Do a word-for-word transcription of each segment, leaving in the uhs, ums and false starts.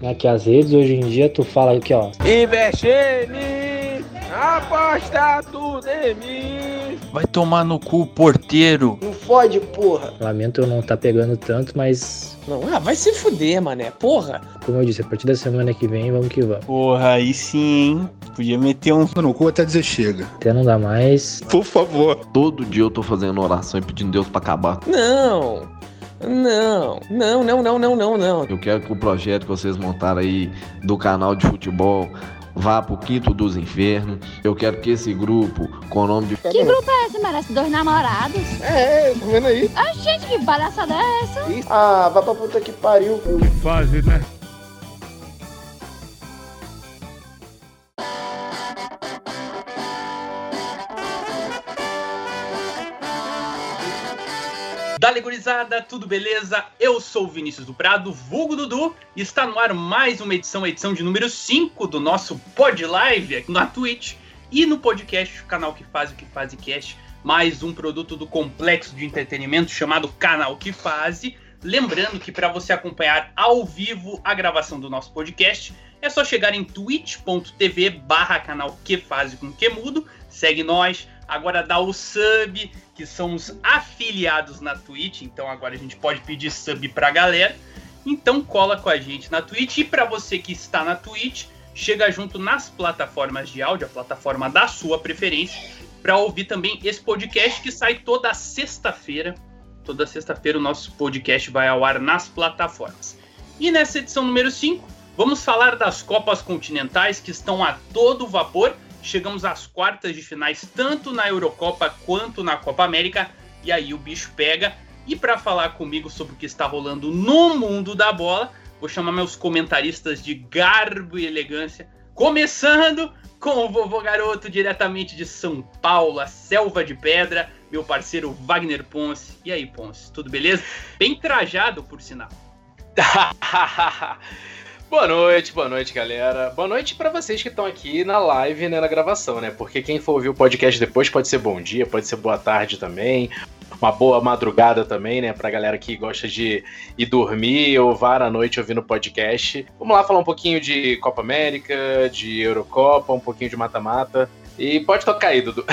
né? Que às vezes hoje em dia tu fala aqui, ó, investe em mim, aposta tudo em mim. Vai tomar no cu, porteiro. Não fode, porra. Lamento eu não tá pegando tanto, mas... Não, ah, vai se fuder, mané, porra. Como eu disse, a partir da semana que vem, vamos que vamos. Porra, aí sim, hein? Podia meter um no cu até dizer chega. Até não dá mais. Por favor. Todo dia eu tô fazendo oração e pedindo Deus pra acabar. Não, não, não, não, não, não, não, não. Eu quero que o projeto que vocês montaram aí do canal de futebol vá pro quinto dos infernos. Eu quero que esse grupo, com o nome de... Que grupo é esse? Merece dois namorados. É, é, tô vendo aí. Ah, gente, que palhaçada é essa? Isso. Ah, vá pra puta que pariu. Que fase, né? Dale, gurizada, tudo beleza? Eu sou o Vinícius do Prado, vulgo Dudu, e está no ar mais uma edição, a edição de número cinco do nosso Pod Live aqui na Twitch e no podcast, o canal que faz o que faz e cast, mais um produto do complexo de entretenimento chamado Canal Que Faz. Lembrando que para você acompanhar ao vivo a gravação do nosso podcast, é só chegar em twitch.tv barra canal Que Faz com Que Mudo, segue nós. Agora dá o sub, que somos afiliados na Twitch, então agora a gente pode pedir sub pra galera. Então cola com a gente na Twitch. E pra você que está na Twitch, chega junto nas plataformas de áudio, a plataforma da sua preferência, pra ouvir também esse podcast que sai toda sexta-feira. Toda sexta-feira o nosso podcast vai ao ar nas plataformas. E nessa edição número cinco, vamos falar das Copas Continentais que estão a todo vapor. Chegamos às quartas de finais, tanto na Eurocopa quanto na Copa América, e aí o bicho pega. E para falar comigo sobre o que está rolando no mundo da bola, vou chamar meus comentaristas de garbo e elegância, começando com o vovô garoto, diretamente de São Paulo, a selva de pedra, meu parceiro Wagner Ponce. E aí, Ponce, tudo beleza? Bem trajado, por sinal. Boa noite, boa noite, galera. Boa noite pra vocês que estão aqui na live, né, na gravação, né? Porque quem for ouvir o podcast depois pode ser bom dia, pode ser boa tarde também, uma boa madrugada também, né, pra galera que gosta de ir dormir ou vá à noite ouvindo o podcast. Vamos lá falar um pouquinho de Copa América, de Eurocopa, um pouquinho de mata-mata. E pode tocar aí, Dudu.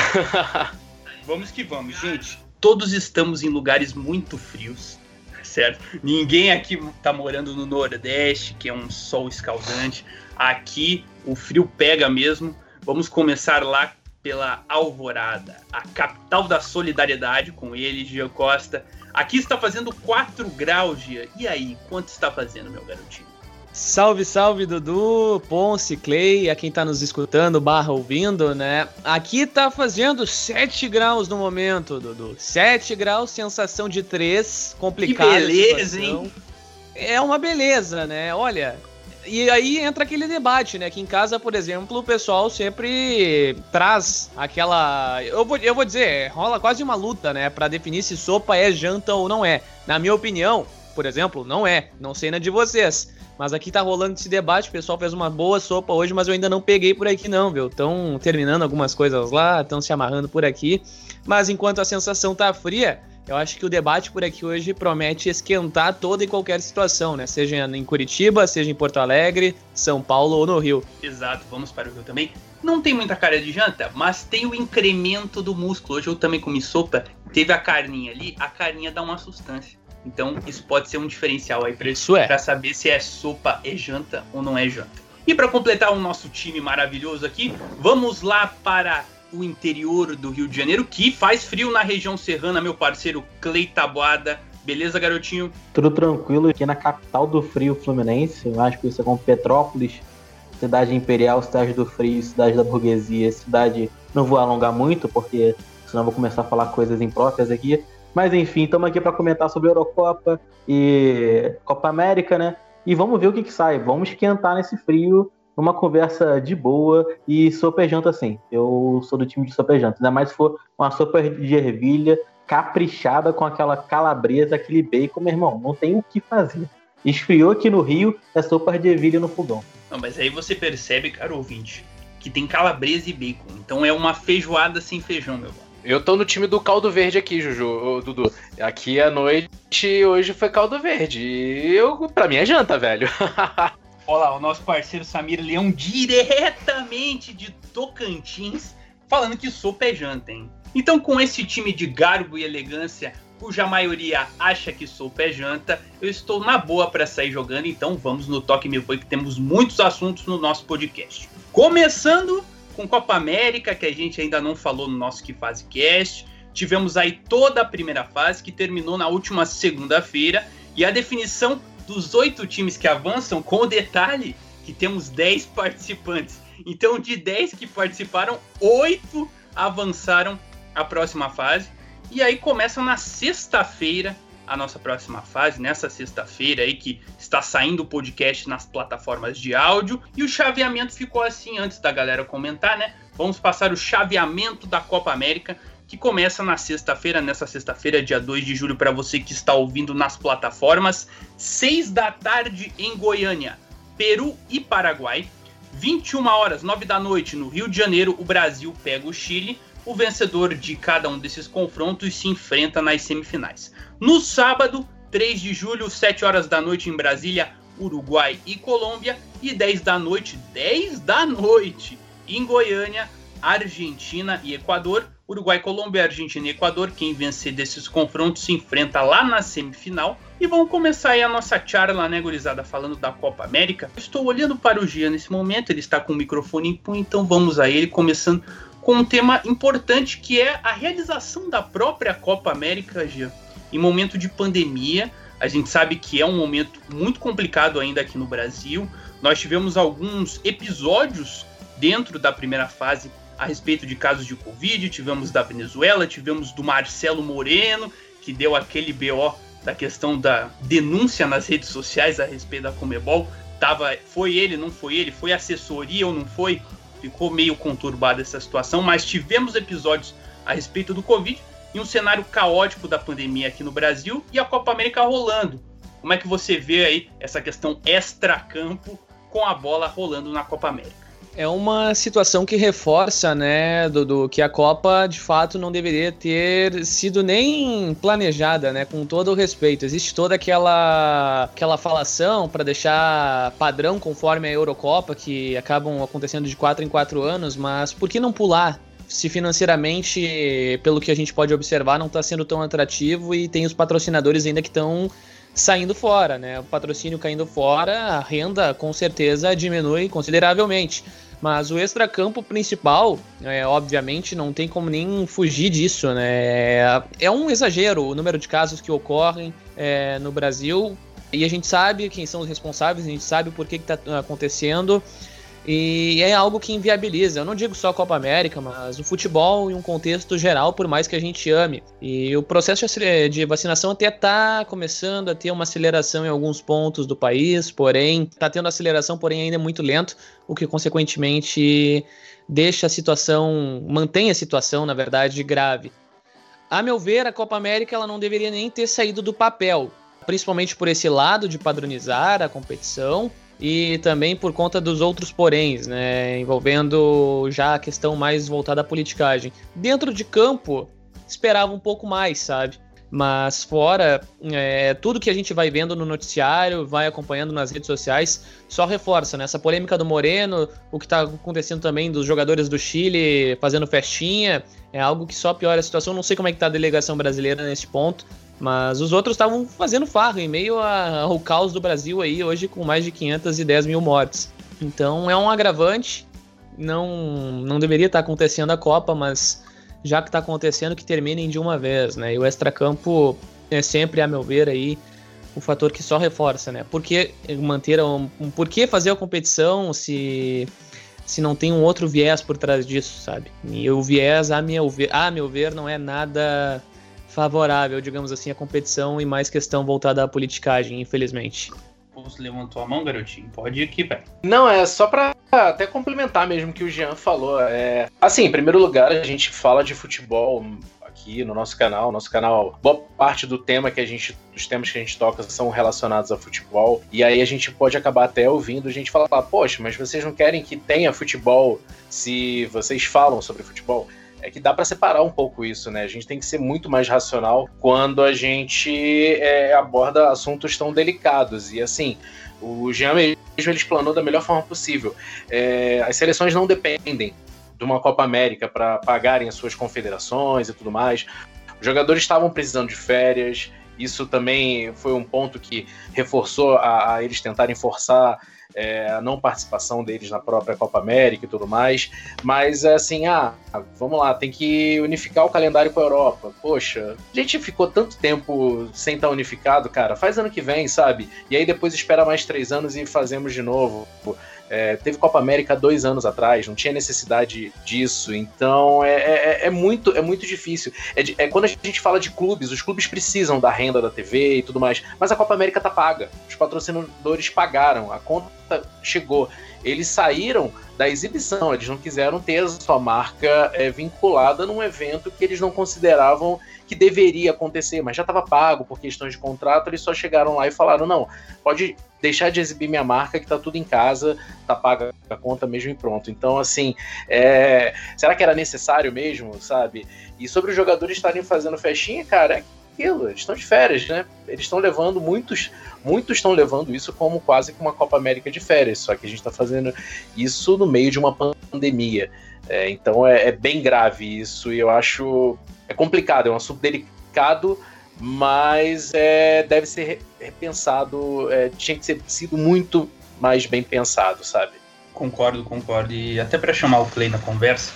Vamos que vamos, gente. Todos estamos em lugares muito frios. Certo? Ninguém aqui tá morando no Nordeste, que é um sol escaldante. Aqui o frio pega mesmo. Vamos começar lá pela Alvorada, a capital da solidariedade, com ele, Gio Costa. Aqui está fazendo quatro graus, Gia. E aí, quanto está fazendo, meu garotinho? Salve, salve, Dudu, Ponce, Clay, a quem tá nos escutando, barra ouvindo, né? Aqui tá fazendo sete graus no momento, Dudu. sete graus, sensação de três, complicado. Que beleza, hein? É uma beleza, né? Olha, e aí entra aquele debate, né? Que em casa, por exemplo, o pessoal sempre traz aquela... Eu vou, eu vou dizer, rola quase uma luta, né? Pra definir se sopa é janta ou não é. Na minha opinião, por exemplo, não é. Não sei na de vocês. Mas aqui tá rolando esse debate, o pessoal fez uma boa sopa hoje, mas eu ainda não peguei por aqui não, viu? Estão terminando algumas coisas lá, estão se amarrando por aqui. Mas enquanto a sensação tá fria, eu acho que o debate por aqui hoje promete esquentar toda e qualquer situação, né? Seja em Curitiba, seja em Porto Alegre, São Paulo ou no Rio. Exato, vamos para o Rio também. Não tem muita cara de janta, mas tem o incremento do músculo. Hoje eu também comi sopa, teve a carninha ali, a carninha dá uma sustância. Então, isso pode ser um diferencial aí pra, isso é. pra saber se é sopa, é janta ou não é janta. E pra completar o nosso time maravilhoso aqui, vamos lá para o interior do Rio de Janeiro, que faz frio na região serrana, meu parceiro Cleitabuada. Beleza, garotinho? Tudo tranquilo. Aqui na capital do frio fluminense, eu acho que isso é como Petrópolis, cidade imperial, cidade do frio, cidade da burguesia, cidade... Não vou alongar muito, porque senão vou começar a falar coisas impróprias aqui. Mas enfim, estamos aqui para comentar sobre Eurocopa e Copa América, né? E vamos ver o que, que sai. Vamos esquentar nesse frio, numa conversa de boa e sopejanta sim. Eu sou do time de sopejanta, ainda mais se for uma sopa de ervilha caprichada com aquela calabresa, aquele bacon, meu irmão, não tem o que fazer. Esfriou aqui no Rio, é sopa de ervilha no fogão. Não, mas aí você percebe, caro ouvinte, que tem calabresa e bacon. Então é uma feijoada sem feijão, meu irmão. Eu tô no time do caldo verde aqui, Juju, Dudu. Aqui à noite, hoje foi caldo verde. E eu, pra mim é janta, velho. Olha lá, o nosso parceiro Samir Leão, diretamente de Tocantins, falando que sopa é janta, hein? Então, com esse time de garbo e elegância, cuja maioria acha que sopa é janta, eu estou na boa para sair jogando, então vamos no Toque Me Foi, que temos muitos assuntos no nosso podcast. Começando com Copa América, que a gente ainda não falou no nosso Que Faz Cast. Tivemos aí toda a primeira fase, que terminou na última segunda-feira, e a definição dos oito times que avançam, com o detalhe que temos dez participantes. Então, de dez que participaram, oito avançaram à próxima fase. E aí começa na sexta-feira a nossa próxima fase, nessa sexta-feira aí que está saindo o podcast nas plataformas de áudio. E o chaveamento ficou assim, antes da galera comentar, né? Vamos passar o chaveamento da Copa América, que começa na sexta-feira, nessa sexta-feira, dia dois de julho, para você que está ouvindo nas plataformas, seis da tarde em Goiânia, Peru e Paraguai, vinte e uma horas, nove da noite, no Rio de Janeiro, o Brasil pega o Chile. O vencedor de cada um desses confrontos se enfrenta nas semifinais. No sábado, três de julho, sete horas da noite em Brasília, Uruguai e Colômbia, e dez da noite, dez da noite, em Goiânia, Argentina e Equador. Uruguai, Colômbia, Argentina e Equador, quem vencer desses confrontos se enfrenta lá na semifinal. E vamos começar aí a nossa charla, né, gurizada, falando da Copa América. Estou olhando para o Gia nesse momento, ele está com o microfone em punho, então vamos a ele, começando com um tema importante, que é a realização da própria Copa América, Gia, em momento de pandemia. A gente sabe que é um momento muito complicado ainda aqui no Brasil. Nós tivemos alguns episódios dentro da primeira fase a respeito de casos de Covid, tivemos da Venezuela, tivemos do Marcelo Moreno, que deu aquele B O da questão da denúncia nas redes sociais a respeito da CONMEBOL. Tava, foi ele, não foi ele, foi assessoria ou não foi? Ficou meio conturbada essa situação, mas tivemos episódios a respeito do Covid e um cenário caótico da pandemia aqui no Brasil e a Copa América rolando. Como é que você vê aí essa questão extra-campo com a bola rolando na Copa América? É uma situação que reforça, né, Dudu, que a Copa, de fato, não deveria ter sido nem planejada, né, com todo o respeito. Existe toda aquela, aquela falação para deixar padrão conforme a Eurocopa, que acabam acontecendo de quatro em quatro anos, mas por que não pular? Se financeiramente, pelo que a gente pode observar, não está sendo tão atrativo e tem os patrocinadores ainda que estão saindo fora, né? O patrocínio caindo fora, a renda com certeza diminui consideravelmente. Mas o extracampo principal, é, obviamente, não tem como nem fugir disso, né? É um exagero o número de casos que ocorrem é, no Brasil, e a gente sabe quem são os responsáveis, a gente sabe por que está acontecendo, e é algo que inviabiliza. Eu não digo só a Copa América, mas o futebol em um contexto geral, por mais que a gente ame. E o processo de vacinação até está começando a ter uma aceleração em alguns pontos do país, porém, está tendo aceleração, porém ainda é muito lento, o que consequentemente deixa a situação, mantém a situação, na verdade, grave. A meu ver, a Copa América ela não deveria nem ter saído do papel, principalmente por esse lado de padronizar a competição, e também por conta dos outros poréns, né, envolvendo já a questão mais voltada à politicagem. Dentro de campo, esperava um pouco mais, sabe? Mas fora, é, tudo que a gente vai vendo no noticiário, vai acompanhando nas redes sociais, só reforça, né? Essa polêmica do Moreno, o que está acontecendo também dos jogadores do Chile fazendo festinha, é algo que só piora a situação. Não sei como é que está a delegação brasileira nesse ponto, mas os outros estavam fazendo farra em meio ao caos do Brasil aí hoje com mais de quinhentos e dez mil mortes. Então é um agravante, não, não deveria estar acontecendo a Copa, mas já que está acontecendo, que terminem de uma vez, né? E o extracampo é sempre, a meu ver, aí, o fator que só reforça, né? Por que manter a, por que fazer a competição se, se não tem um outro viés por trás disso, sabe? E o viés, a meu ver, a meu ver não é nada favorável, digamos assim, à competição e mais questão voltada à politicagem, infelizmente. Você levantou a mão, garotinho? Pode ir aqui, velho. Não, é só pra até complementar mesmo o que o Jean falou. É... Assim, em primeiro lugar, a gente fala de futebol aqui no nosso canal. Nosso canal, boa parte do tema que a gente, dos temas que a gente toca são relacionados a futebol. E aí a gente pode acabar até ouvindo a gente falar, poxa, mas vocês não querem que tenha futebol se vocês falam sobre futebol? é que dá para separar um pouco isso, né? A gente tem que ser muito mais racional quando a gente é, aborda assuntos tão delicados. E assim, o Jean mesmo ele explanou da melhor forma possível. É, as seleções não dependem de uma Copa América para pagarem as suas confederações e tudo mais. Os jogadores estavam precisando de férias. Isso também foi um ponto que reforçou a, a eles tentarem forçar é, a não participação deles na própria Copa América e tudo mais. Mas assim, ah, vamos lá, tem que unificar o calendário com a Europa. Poxa, a gente ficou tanto tempo sem estar unificado, cara. Faz ano que vem, sabe? E aí depois espera mais três anos e fazemos de novo. É, teve Copa América dois anos atrás, não tinha necessidade disso, então é, é, é, muito, é muito difícil. É, de, é quando a gente fala de clubes, os clubes precisam da renda da T V e tudo mais, mas a Copa América tá paga, os patrocinadores pagaram, a conta chegou, eles saíram da exibição, eles não quiseram ter a sua marca é, vinculada num evento que eles não consideravam que deveria acontecer, mas já estava pago por questões de contrato, eles só chegaram lá e falaram, não, pode deixar de exibir minha marca que tá tudo em casa, tá paga a conta mesmo e pronto. Então, assim, é... será que era necessário mesmo, sabe? E sobre os jogadores estarem fazendo festinha, cara, é aquilo, eles estão de férias, né? Eles estão levando, muitos muitos estão levando isso como quase que uma Copa América de férias, só que a gente tá fazendo isso no meio de uma pandemia. É, então é, é bem grave isso e eu acho... É complicado, é um assunto delicado, mas é, deve ser repensado, é, tinha que ser sido muito mais bem pensado, sabe? Concordo, concordo. E até para chamar o Clay na conversa,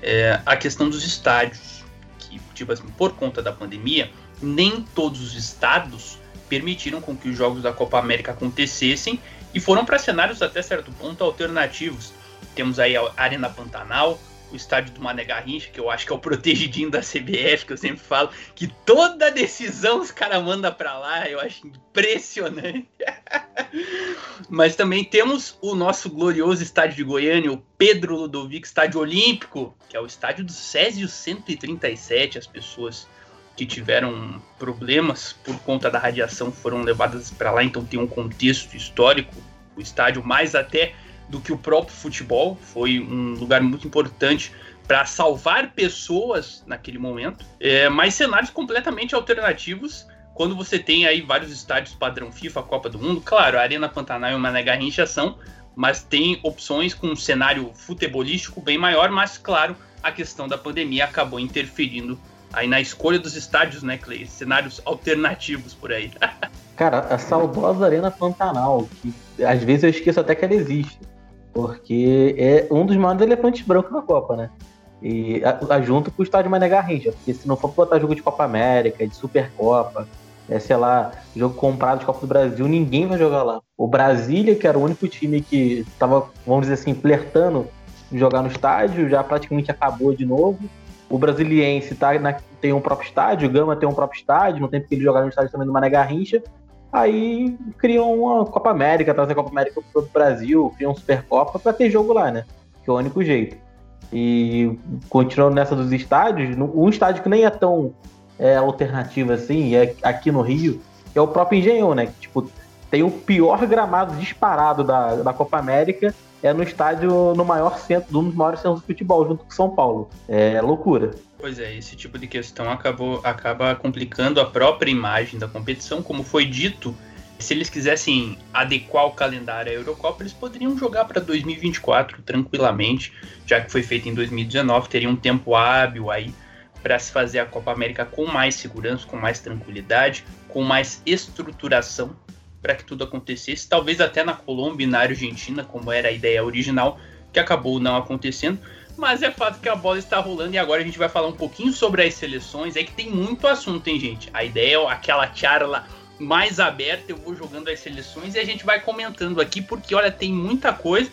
é, a questão dos estádios, que tipo assim, por conta da pandemia, nem todos os estados permitiram com que os jogos da Copa América acontecessem e foram para cenários até certo ponto alternativos. Temos aí a Arena Pantanal, o estádio do Mané Garrincha, que eu acho que é o protegidinho da C B F, que eu sempre falo, que toda decisão os caras mandam pra lá, eu acho impressionante. Mas também temos o nosso glorioso estádio de Goiânia, o Pedro Ludovico Estádio Olímpico, que é o estádio do Césio cento e trinta e sete, as pessoas que tiveram problemas por conta da radiação foram levadas pra lá, então tem um contexto histórico, o estádio mais até... do que o próprio futebol, foi um lugar muito importante para salvar pessoas naquele momento, é, mas cenários completamente alternativos, quando você tem aí vários estádios padrão FIFA, Copa do Mundo, claro, a Arena Pantanal e o Mané Garrincha são, mas tem opções com um cenário futebolístico bem maior, mas claro, a questão da pandemia acabou interferindo aí na escolha dos estádios, né, Clay? Cenários alternativos por aí. Cara, a saudosa Arena Pantanal, que às vezes eu esqueço até que ela existe. Porque é um dos maiores elefantes brancos da Copa, né? E a, a, junto com o estádio Mané Garrincha, porque se não for botar jogo de Copa América, de Supercopa, é, sei lá, jogo comprado de Copa do Brasil, ninguém vai jogar lá. O Brasília, que era o único time que estava, vamos dizer assim, flertando de jogar no estádio, já praticamente acabou de novo. O Brasiliense tá na, tem um próprio estádio, o Gama tem um próprio estádio, não tem porque ele jogar no estádio também do Mané Garrincha. Aí criam uma Copa América, trazem a Copa América pro Brasil, criam Supercopa para ter jogo lá, né? Que é o único jeito. E continuando nessa dos estádios, um estádio que nem é tão é, alternativo assim, é aqui no Rio, que é o próprio Engenhão, né? Que, tipo, tem o pior gramado disparado da, da Copa América, é no estádio, no maior centro, um dos maiores centros de futebol, junto com São Paulo. É loucura. Pois é, esse tipo de questão acabou, acaba complicando a própria imagem da competição. Como foi dito, se eles quisessem adequar o calendário à Eurocopa, eles poderiam jogar para dois mil e vinte e quatro tranquilamente, já que foi feito em dois mil e dezenove, teria um tempo hábil aí para se fazer a Copa América com mais segurança, com mais tranquilidade, com mais estruturação para que tudo acontecesse, talvez até na Colômbia e na Argentina, como era a ideia original, que acabou não acontecendo. Mas é fato que a bola está rolando e agora a gente vai falar um pouquinho sobre as seleções. É que tem muito assunto, hein, gente? A ideia é aquela charla mais aberta, eu vou jogando as seleções e a gente vai comentando aqui, porque, olha, tem muita coisa.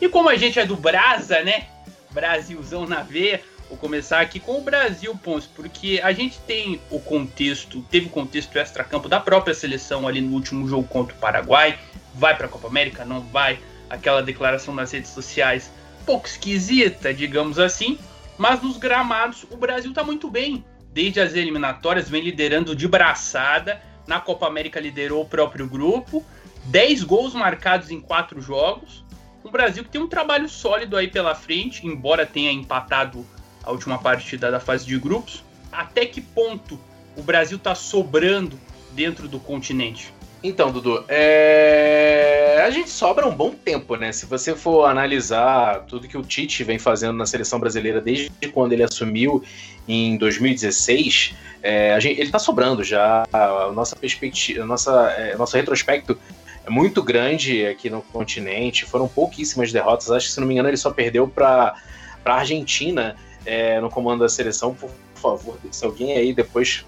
E como a gente é do Brasa, né? Brasilzão na veia, vou começar aqui com o Brasil, Ponce, porque a gente tem o contexto, teve o contexto extracampo da própria seleção ali no último jogo contra o Paraguai. Vai para a Copa América? Não vai. Aquela declaração nas redes sociais... pouco esquisita, digamos assim, mas nos gramados o Brasil está muito bem. Desde as eliminatórias vem liderando de braçada, na Copa América liderou o próprio grupo, dez gols marcados em quatro jogos, um Brasil que tem um trabalho sólido aí pela frente, embora tenha empatado a última partida da fase de grupos. Até que ponto o Brasil está sobrando dentro do continente? Então, Dudu, é... a gente sobra um bom tempo, né? Se você for analisar tudo que o Tite vem fazendo na seleção brasileira desde quando ele assumiu em dois mil e dezesseis, é... a gente... ele está sobrando já. A nossa perspectiva, a nossa... É... nosso retrospecto é muito grande aqui no continente. Foram pouquíssimas derrotas. Acho que, se não me engano, ele só perdeu para a Argentina é... no comando da seleção. Por favor, se alguém aí depois...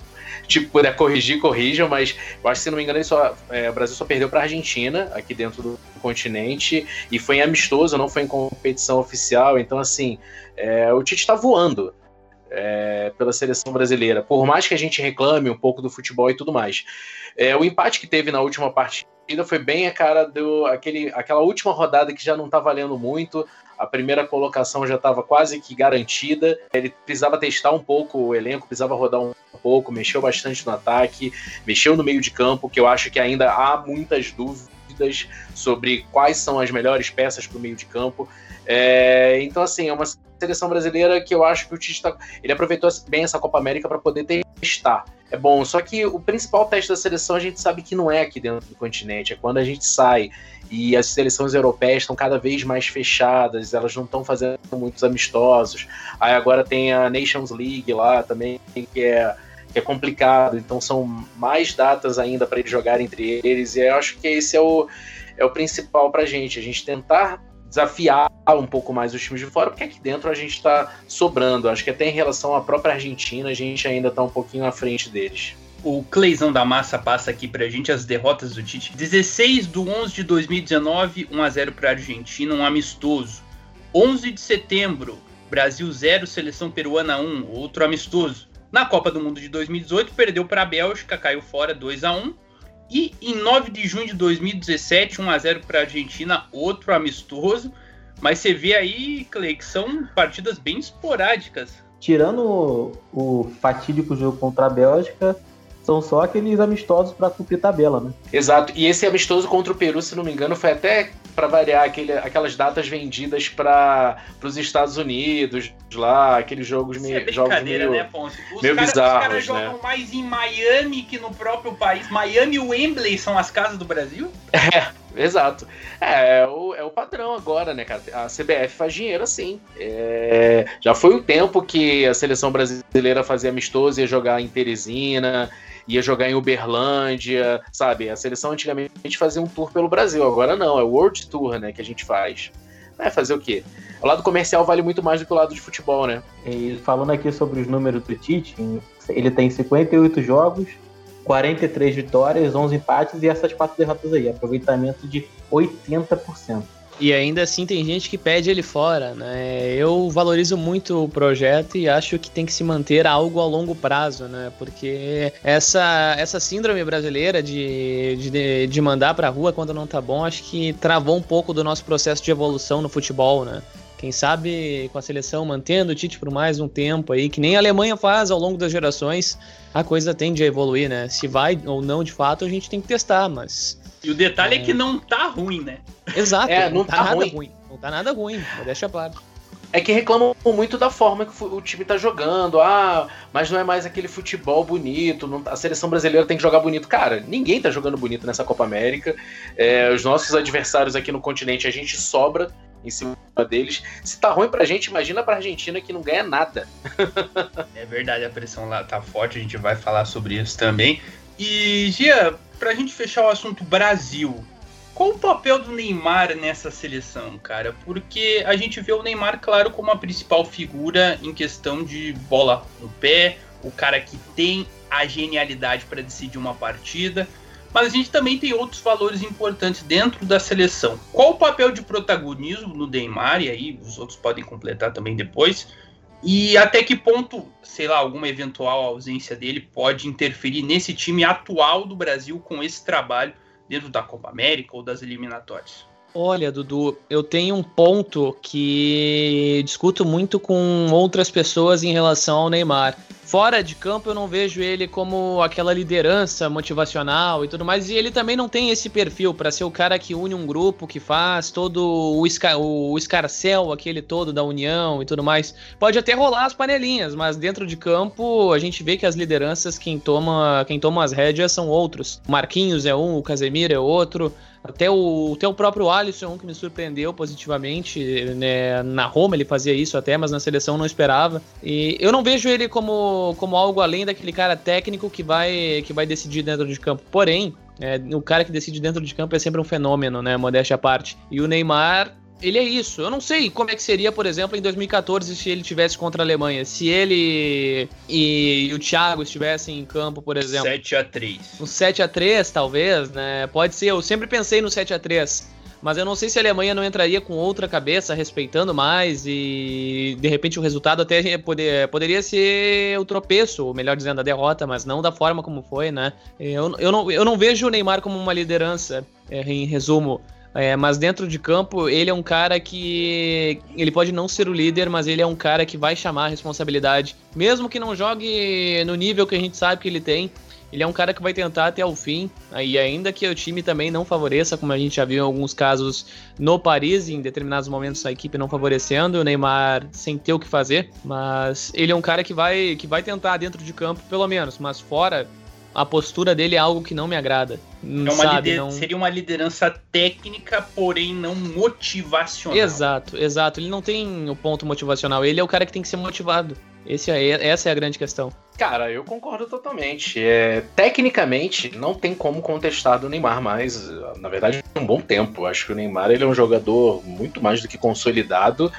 tipo, puder corrigir, corrija, mas eu acho que, se não me engano, ele só, é, o Brasil só perdeu para a Argentina, aqui dentro do continente, e foi em amistoso, não foi em competição oficial. Então, assim, é, o Tite está voando é, pela seleção brasileira, por mais que a gente reclame um pouco do futebol e tudo mais. É, o empate que teve na última partida foi bem a cara do, aquele, aquela última rodada que já não está valendo muito. A primeira colocação já estava quase que garantida. Ele precisava testar um pouco o elenco, precisava rodar um pouco, mexeu bastante no ataque, mexeu no meio de campo, que eu acho que ainda há muitas dúvidas sobre quais são as melhores peças para o meio de campo. É, então, assim, é uma seleção brasileira que eu acho que o Tite tá, ele aproveitou bem essa Copa América para poder testar. É bom, só que o principal teste da seleção a gente sabe que não é aqui dentro do continente, é quando a gente sai. E as seleções europeias estão cada vez mais fechadas, elas não estão fazendo muitos amistosos. Aí agora tem a Nations League lá também, que é, que é complicado. Então são mais datas ainda para eles jogarem entre eles. E eu acho que esse é o, é o principal para a gente, a gente tentar desafiar um pouco mais os times de fora, porque aqui dentro a gente está sobrando. Acho que até em relação à própria Argentina, a gente ainda está um pouquinho à frente deles. O Cleizão da Massa passa aqui pra gente as derrotas do Tite. dezesseis de onze de dois mil e dezenove, um a zero pra Argentina, um amistoso. onze de setembro, Brasil zero, seleção peruana um, outro amistoso. Na Copa do Mundo de dois mil e dezoito, perdeu pra Bélgica, caiu fora dois a um. E em nove de junho de dois mil e dezessete, um a zero pra Argentina, outro amistoso. Mas você vê aí, Clay, que são partidas bem esporádicas. Tirando o, o fatídico jogo contra a Bélgica... são só aqueles amistosos para cumprir tabela, né? Exato. E esse amistoso contra o Peru, se não me engano, foi até para variar aquele, aquelas datas vendidas para os Estados Unidos, lá, aqueles jogos meio... Isso é brincadeira, meio, né, Ponce? Os caras cara jogam né? mais em Miami que no próprio país. Miami e Wembley são as casas do Brasil? É, exato. É, é, o, é o padrão agora, né, cara? A C B F faz dinheiro assim. É, já foi o tempo que a seleção brasileira fazia amistoso, ia jogar em Teresina... ia jogar em Uberlândia, sabe? A seleção antigamente fazia um tour pelo Brasil, agora não, é o World Tour, né, que a gente faz. É fazer o quê? O lado comercial vale muito mais do que o lado de futebol, né? E falando aqui sobre os números do Tite, ele tem cinquenta e oito jogos, quarenta e três vitórias, onze empates e essas quatro derrotas aí, aproveitamento de oitenta por cento. E ainda assim tem gente que pede ele fora, né? Eu valorizo muito o projeto e acho que tem que se manter algo a longo prazo, né? Porque essa, essa síndrome brasileira de, de, de mandar pra rua quando não tá bom, acho que travou um pouco do nosso processo de evolução no futebol, né? Quem sabe com a seleção mantendo o Tite por mais um tempo aí, que nem a Alemanha faz ao longo das gerações, a coisa tende a evoluir, né? Se vai ou não de fato, a gente tem que testar, mas... E o detalhe é, é que não tá ruim, né? Exato, é, não, não tá, tá nada ruim. ruim. Não tá nada ruim, deixa claro. É que reclamam muito da forma que o time tá jogando. Ah, mas não é mais aquele futebol bonito. Não, a seleção brasileira tem que jogar bonito. Cara, ninguém tá jogando bonito nessa Copa América. É, os nossos adversários aqui no continente, a gente sobra em cima deles. Se tá ruim pra gente, imagina pra Argentina que não ganha nada. É verdade, a pressão lá tá forte. A gente vai falar sobre isso também. E, Gia, pra gente fechar o assunto Brasil, qual o papel do Neymar nessa seleção, cara? Porque a gente vê o Neymar, claro, como a principal figura em questão de bola no pé, o cara que tem a genialidade para decidir uma partida, mas a gente também tem outros valores importantes dentro da seleção. Qual o papel de protagonismo no Neymar, e aí os outros podem completar também depois, e até que ponto, sei lá, alguma eventual ausência dele pode interferir nesse time atual do Brasil com esse trabalho dentro da Copa América ou das eliminatórias? Olha, Dudu, eu tenho um ponto que discuto muito com outras pessoas em relação ao Neymar. fora de campo eu não vejo ele como aquela liderança motivacional e tudo mais, e ele também não tem esse perfil para ser o cara que une um grupo, que faz todo o, esca- o escarcéu aquele todo da união e tudo mais. Pode até rolar as panelinhas, mas dentro de campo a gente vê que as lideranças, quem toma, quem toma as rédeas são outros. Marquinhos é um, o Casemiro é outro. Até o, até o próprio Alisson, que me surpreendeu positivamente, né? Na Roma ele fazia isso até, mas na seleção não esperava. E eu não vejo ele como, como algo além daquele cara técnico que vai, que vai decidir dentro de campo. Porém, é, o cara que decide dentro de campo é sempre um fenômeno, né? Modéstia à parte. E o Neymar, ele é isso. Eu não sei como é que seria, por exemplo, em dois mil e catorze, se ele tivesse contra a Alemanha. Se ele e, e o Thiago estivessem em campo, por exemplo. sete a três. Um sete a três, talvez, né? Pode ser. Eu sempre pensei no sete a três. Mas eu não sei se a Alemanha não entraria com outra cabeça, respeitando mais, e de repente o resultado até poder, poderia ser o tropeço, ou melhor dizendo, a derrota, mas não da forma como foi, né? Eu, eu, não, eu não vejo o Neymar como uma liderança, em resumo. É, mas dentro de campo, ele é um cara que... Ele pode não ser o líder, mas ele é um cara que vai chamar a responsabilidade. Mesmo que não jogue no nível que a gente sabe que ele tem, ele é um cara que vai tentar até o fim. E ainda que o time também não favoreça, como a gente já viu em alguns casos no Paris, em determinados momentos a equipe não favorecendo, o Neymar sem ter o que fazer. Mas ele é um cara que vai, que vai tentar dentro de campo, pelo menos. Mas fora... A postura dele é algo que não me agrada. É uma sabe, lider... não... Seria uma liderança técnica, porém não motivacional. Exato, exato. Ele não tem o ponto motivacional. Ele é o cara que tem que ser motivado. Esse é... Essa é a grande questão. Cara, eu concordo totalmente. É, tecnicamente, não tem como contestar do Neymar mais, na verdade, há um bom tempo. Acho que o Neymar ele é um jogador muito mais do que consolidado.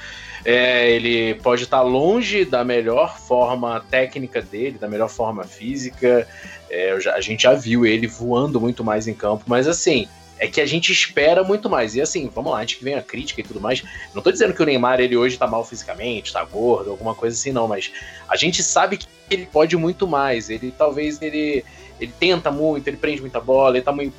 É, ele pode estar longe da melhor forma técnica dele, da melhor forma física. É, já, a gente já viu ele voando muito mais em campo, mas assim... É que a gente espera muito mais. E assim, vamos lá, antes que venha a crítica e tudo mais, não tô dizendo que o Neymar, ele hoje tá mal fisicamente, tá gordo, alguma coisa assim, não. Mas a gente sabe que ele pode muito mais. Ele talvez, ele, ele tenta muito, ele prende muita bola, ele tá meio...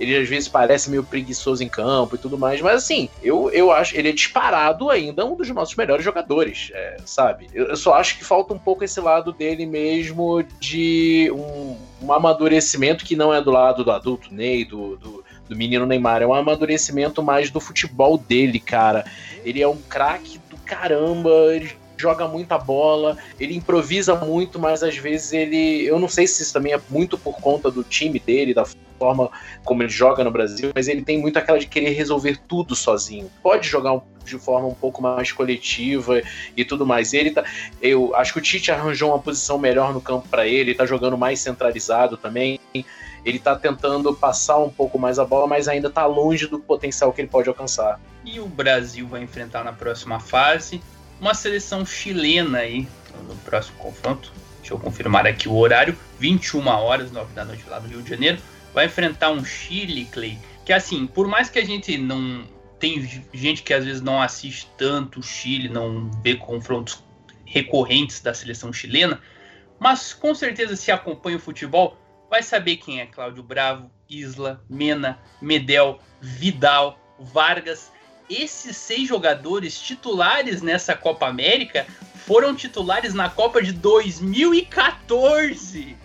Ele às vezes parece meio preguiçoso em campo e tudo mais, mas assim, eu, eu acho, ele é disparado ainda um dos nossos melhores jogadores, é, sabe? Eu, eu só acho que falta um pouco esse lado dele mesmo de um, um amadurecimento que não é do lado do adulto Ney, do, do, do menino Neymar, é um amadurecimento mais do futebol dele, cara. Ele é um craque do caramba, ele... joga muita bola, ele improvisa muito, mas às vezes ele... Eu não sei se isso também é muito por conta do time dele, da forma como ele joga no Brasil, mas ele tem muito aquela de querer resolver tudo sozinho. Pode jogar de forma um pouco mais coletiva e tudo mais. Ele tá... Eu acho que o Tite arranjou uma posição melhor no campo para ele, tá jogando mais centralizado também. Ele tá tentando passar um pouco mais a bola, mas ainda tá longe do potencial que ele pode alcançar. E o Brasil vai enfrentar na próxima fase uma seleção chilena aí, no próximo confronto. Deixa eu confirmar aqui o horário, vinte e uma horas, nove da noite lá do Rio de Janeiro. Vai enfrentar um Chile, Clay, que assim, por mais que a gente não... Tem gente que às vezes não assiste tanto o Chile, não vê confrontos recorrentes da seleção chilena, mas com certeza, se acompanha o futebol, vai saber quem é Cláudio Bravo, Isla, Mena, Medel, Vidal, Vargas... Esses seis jogadores titulares nessa Copa América foram titulares na Copa de dois mil e catorze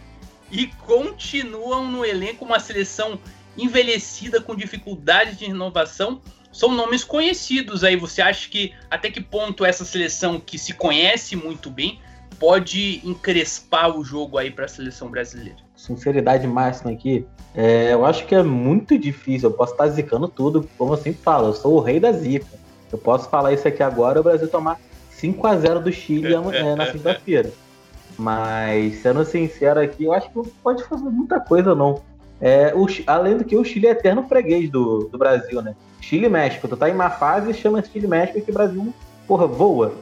e continuam no elenco. Uma seleção envelhecida, com dificuldades de renovação, são nomes conhecidos. Aí você acha que até que ponto essa seleção, que se conhece muito bem, pode encrespar o jogo aí para a seleção brasileira? Sinceridade máxima aqui, é, eu acho que é muito difícil. Eu posso estar zicando tudo, como eu sempre falo, eu sou o rei da zica. Eu posso falar isso aqui agora, o Brasil tomar cinco a zero do Chile é, na sexta-feira. Mas, sendo sincero aqui, eu acho que não pode fazer muita coisa, não. É, o, além do que o Chile é eterno freguês do, do Brasil, né? Chile e México, tu tá em má fase, chama Chile e México que o Brasil, porra, voa.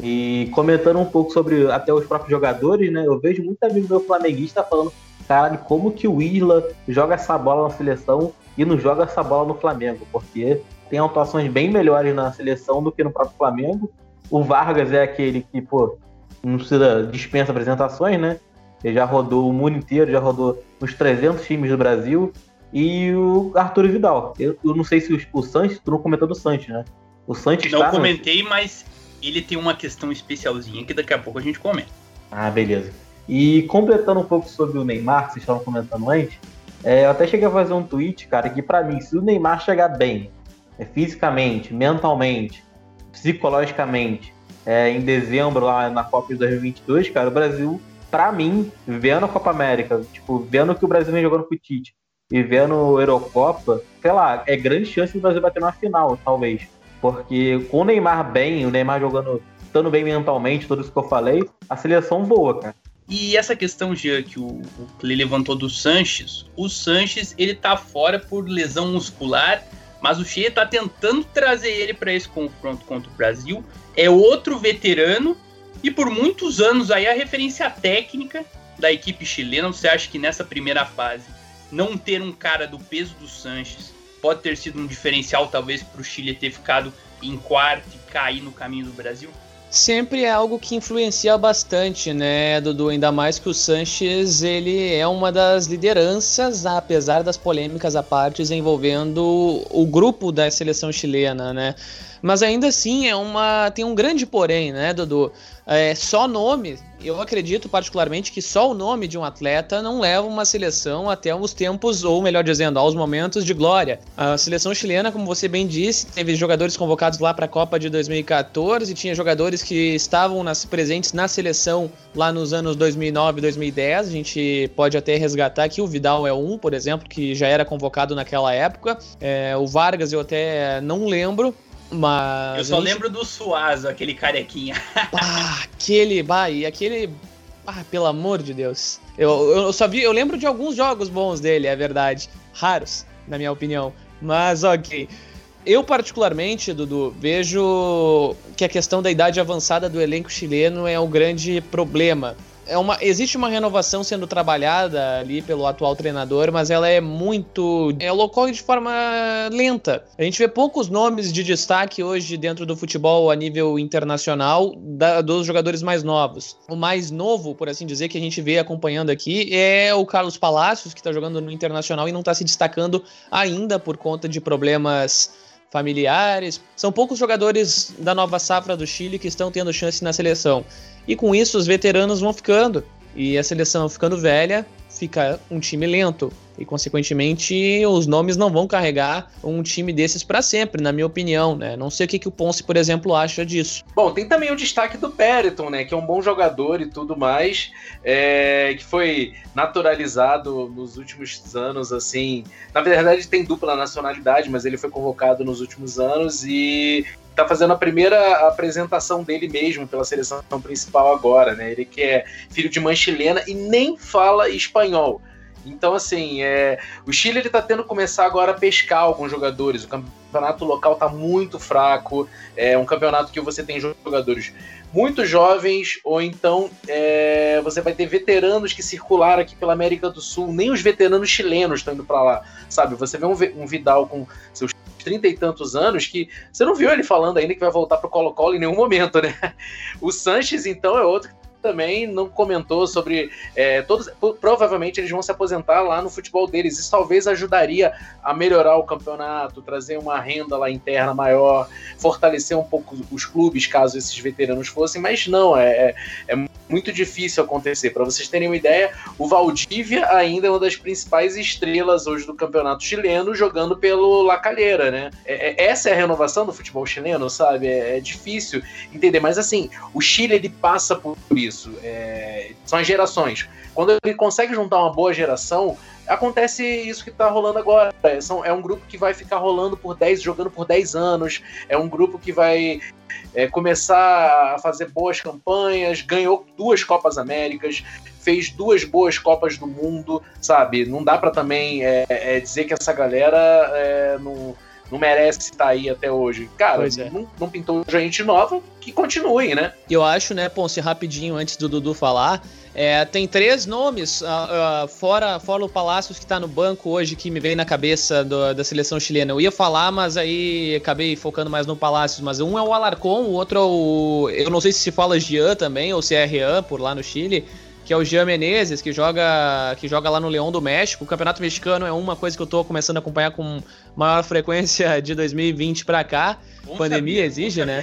E comentando um pouco sobre até os próprios jogadores, né? Eu vejo muita gente do flamenguista falando, caralho, como que o Isla joga essa bola na seleção e não joga essa bola no Flamengo, porque tem atuações bem melhores na seleção do que no próprio Flamengo. O Vargas é aquele que, pô, não precisa, dispensa apresentações, né? Ele já rodou o mundo inteiro, já rodou uns trezentos times do Brasil. E o Arthur Vidal, eu, eu não sei se o, o Sanches, tu não comentou do Sanches, né? O Sanches não tá, comentei, mas... Ele tem uma questão especialzinha que daqui a pouco a gente comenta. Ah, beleza. E completando um pouco sobre o Neymar, que vocês estavam comentando antes, é, eu até cheguei a fazer um tweet, cara, que pra mim, se o Neymar chegar bem, é, fisicamente, mentalmente, psicologicamente, é, em dezembro, lá na Copa de dois mil e vinte e dois, cara, o Brasil, pra mim, vendo a Copa América, tipo, vendo que o Brasil vem jogando com o Tite e vendo a Eurocopa, sei lá, é grande chance do Brasil bater na final, talvez. Porque com o Neymar bem, o Neymar jogando, estando bem mentalmente, tudo isso que eu falei, a seleção voa, cara. E essa questão, Jean, que o Cle levantou do Sanches, o Sanches, ele tá fora por lesão muscular, mas o Cheia tá tentando trazer ele para esse confronto contra o Brasil. É outro veterano e por muitos anos aí a referência técnica da equipe chilena. Você acha que nessa primeira fase não ter um cara do peso do Sanches pode ter sido um diferencial talvez para o Chile ter ficado em quarto e cair no caminho do Brasil? Sempre é algo que influencia bastante, né, Dudu? Ainda mais que o Sanches, ele é uma das lideranças, apesar das polêmicas à parte, envolvendo o grupo da seleção chilena, né? Mas ainda assim, é uma, tem um grande porém, né, Dudu? É, só nome, eu acredito particularmente que só o nome de um atleta não leva uma seleção até os tempos, ou melhor dizendo, aos momentos de glória. A seleção chilena, como você bem disse, teve jogadores convocados lá para a Copa de dois mil e catorze, tinha jogadores que estavam nas, presentes na seleção lá nos anos dois mil e nove e dois mil e dez, a gente pode até resgatar aqui, o Vidal é um, por exemplo, que já era convocado naquela época, é, o Vargas eu até não lembro, mas eu só gente... lembro do Suazo, aquele carequinha. Ah, aquele, bah, e aquele... Ah, pelo amor de Deus. Eu, eu só vi, eu lembro de alguns jogos bons dele, é verdade. Raros, na minha opinião. Mas ok. Eu particularmente, Dudu, vejo que a questão da idade avançada do elenco chileno é um grande problema. É uma, existe uma renovação sendo trabalhada ali pelo atual treinador, mas ela é muito... Ela ocorre de forma lenta. A gente vê poucos nomes de destaque hoje dentro do futebol a nível internacional da, dos jogadores mais novos. O mais novo, por assim dizer, que a gente vê acompanhando aqui é o Carlos Palacios, que está jogando no Internacional e não está se destacando ainda por conta de problemas... familiares. São poucos jogadores da nova safra do Chile que estão tendo chance na seleção. E com isso os veteranos vão ficando. E a seleção ficando velha, fica um time lento. E consequentemente os nomes não vão carregar um time desses para sempre, na minha opinião, né? Não sei o que, que o Ponce, por exemplo, acha disso. Bom, tem também o destaque do Periton, né? Que é um bom jogador e tudo mais, é, que foi naturalizado nos últimos anos, assim... Na verdade tem dupla nacionalidade, mas ele foi convocado nos últimos anos e tá fazendo a primeira apresentação dele mesmo pela seleção principal agora, né? Ele que é filho de mãe chilena e nem fala espanhol. Então, assim, é, o Chile está tendo que começar agora a pescar alguns jogadores. O campeonato local está muito fraco. É um campeonato que você tem jogadores muito jovens, ou então é, você vai ter veteranos que circularam aqui pela América do Sul. Nem os veteranos chilenos estão indo para lá, sabe? Você vê um, um Vidal com seus trinta e tantos anos, que você não viu ele falando ainda que vai voltar para o Colo-Colo em nenhum momento, né? O Sanches, então, é outro que também não comentou sobre... É, todos, provavelmente eles vão se aposentar lá no futebol deles. Isso talvez ajudaria a melhorar o campeonato, trazer uma renda lá interna maior, fortalecer um pouco os clubes, caso esses veteranos fossem. Mas não, é, é muito difícil acontecer. Para vocês terem uma ideia, o Valdívia ainda é uma das principais estrelas hoje do campeonato chileno, jogando pelo La Calera, né? É, é, essa é a renovação do futebol chileno, sabe? É, é difícil entender. Mas assim, o Chile ele passa por isso. É, são as gerações. Quando ele consegue juntar uma boa geração, acontece isso que tá rolando agora. É, são, é um grupo que vai ficar rolando por dez, jogando por dez anos. É um grupo que vai é, começar a fazer boas campanhas. Ganhou duas Copas Américas, fez duas boas Copas do Mundo, sabe? Não dá pra também é, é dizer que essa galera é, não, não merece estar aí até hoje. Cara, é. não, não pintou gente nova, que continue, né? Eu acho, né, Ponce, rapidinho, antes do Dudu falar, é, tem três nomes, uh, uh, fora, fora o Palacios, que tá no banco hoje, que me veio na cabeça do, da seleção chilena. Eu ia falar, mas aí acabei focando mais no Palacios, mas um é o Alarcón, o outro é o... Eu não sei se se fala Jean também, ou se é Rean, por lá no Chile, que é o Jean Menezes, que joga, que joga lá no León do México. O Campeonato Mexicano é uma coisa que eu tô começando a acompanhar com maior frequência de dois mil e vinte pra cá. Bom, pandemia sabia, exige, né?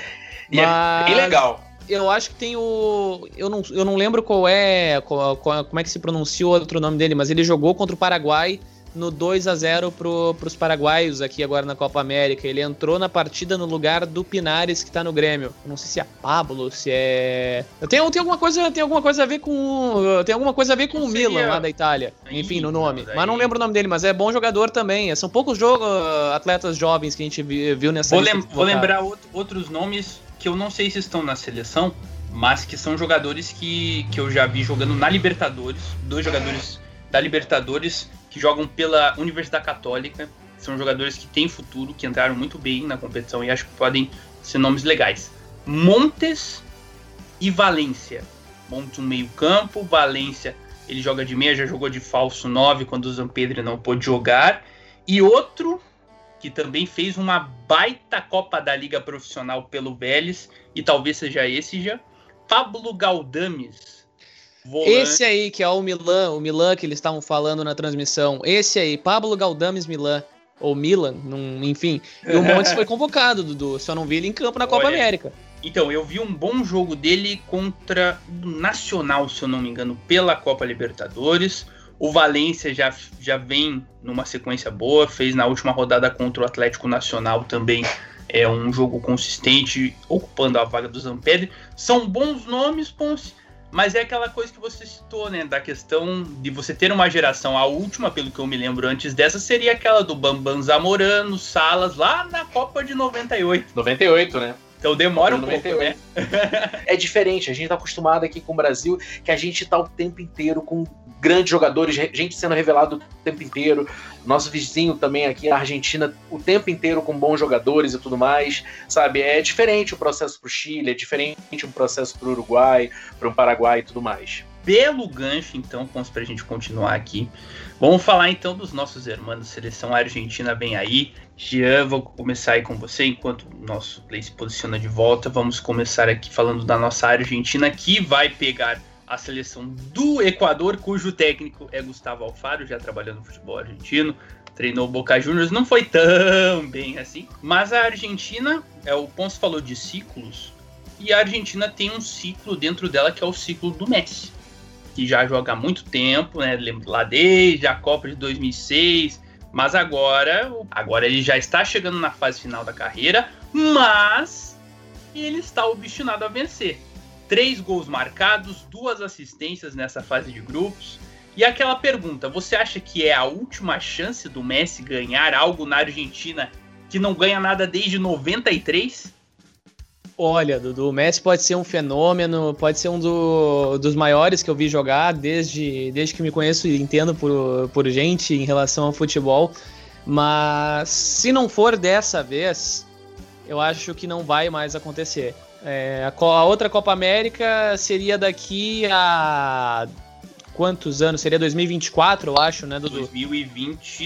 E mas... é bem legal. Eu acho que tem o... Eu não, eu não lembro qual é... Qual, qual, como é que se pronuncia o outro nome dele, mas ele jogou contra o Paraguai no dois a zero pro, pros paraguaios aqui agora na Copa América. Ele entrou na partida no lugar do Pinares, que tá no Grêmio. Não sei se é Pablo, se é... Tem, tem, alguma, coisa, tem alguma coisa a ver com... Tem alguma coisa a ver com não o seria... Milan, lá da Itália. Enfim, no nome. Mas não lembro o nome dele, mas é bom jogador também. São poucos jogo, atletas jovens que a gente viu nessa... Vou, lem- vou lembrar outro, outros nomes... que eu não sei se estão na seleção, mas que são jogadores que, que eu já vi jogando na Libertadores, dois jogadores da Libertadores que jogam pela Universidade Católica, são jogadores que têm futuro, que entraram muito bem na competição e acho que podem ser nomes legais. Montes e Valência. Montes um meio campo, Valência ele joga de meia, já jogou de falso nove quando o Zampedri não pôde jogar, e outro... que também fez uma baita Copa da Liga Profissional pelo Vélez, e talvez seja esse já, Pablo Galdames. Volante. Esse aí, que é o Milan, o Milan que eles estavam falando na transmissão, esse aí, Pablo Galdames Milan, ou Milan, num, enfim, e o Montes foi convocado, Dudu, só não vi ele em campo na Copa Olha, América. Então, eu vi um bom jogo dele contra o Nacional, se eu não me engano, pela Copa Libertadores. O Valência já, já vem numa sequência boa, fez na última rodada contra o Atlético Nacional também é um jogo consistente, ocupando a vaga do Zampedri. São bons nomes, Ponce, mas é aquela coisa que você citou, né, da questão de você ter uma geração, a última, pelo que eu me lembro antes dessa, seria aquela do Bambam Zamorano, Salas, lá na Copa de noventa e oito. noventa e oito, né? Então demora um pouco, né? É diferente, a gente tá acostumado aqui com o Brasil, que a gente tá o tempo inteiro com grandes jogadores, gente sendo revelado o tempo inteiro, nosso vizinho também aqui na Argentina, o tempo inteiro com bons jogadores e tudo mais, sabe? É diferente o processo pro Chile, é diferente o processo pro Uruguai, pro Paraguai e tudo mais. Belo gancho, então, pra gente continuar aqui. Vamos falar, então, dos nossos irmãos. Seleção Argentina vem aí. Jean, vou começar aí com você, enquanto o nosso play se posiciona de volta. Vamos começar aqui falando da nossa Argentina, que vai pegar a seleção do Equador, cujo técnico é Gustavo Alfaro, já trabalhou no futebol argentino, treinou o Boca Juniors, não foi tão bem assim. Mas a Argentina, é, o Ponce falou de ciclos, e a Argentina tem um ciclo dentro dela, que é o ciclo do Messi, que já joga há muito tempo, né? Lembro lá desde a Copa de dois mil e seis, mas agora, agora ele já está chegando na fase final da carreira, mas ele está obstinado a vencer. Três gols marcados, duas assistências nessa fase de grupos. E aquela pergunta, você acha que é a última chance do Messi ganhar algo na Argentina que não ganha nada desde noventa e três? Olha, Dudu, o Messi pode ser um fenômeno, pode ser um do, dos maiores que eu vi jogar desde, desde que me conheço e entendo por, por gente em relação ao futebol, mas se não for dessa vez, eu acho que não vai mais acontecer. É, a, a outra Copa América seria daqui a quantos anos? Seria dois mil e vinte e quatro, eu acho, né, Dudu? dois mil e vinte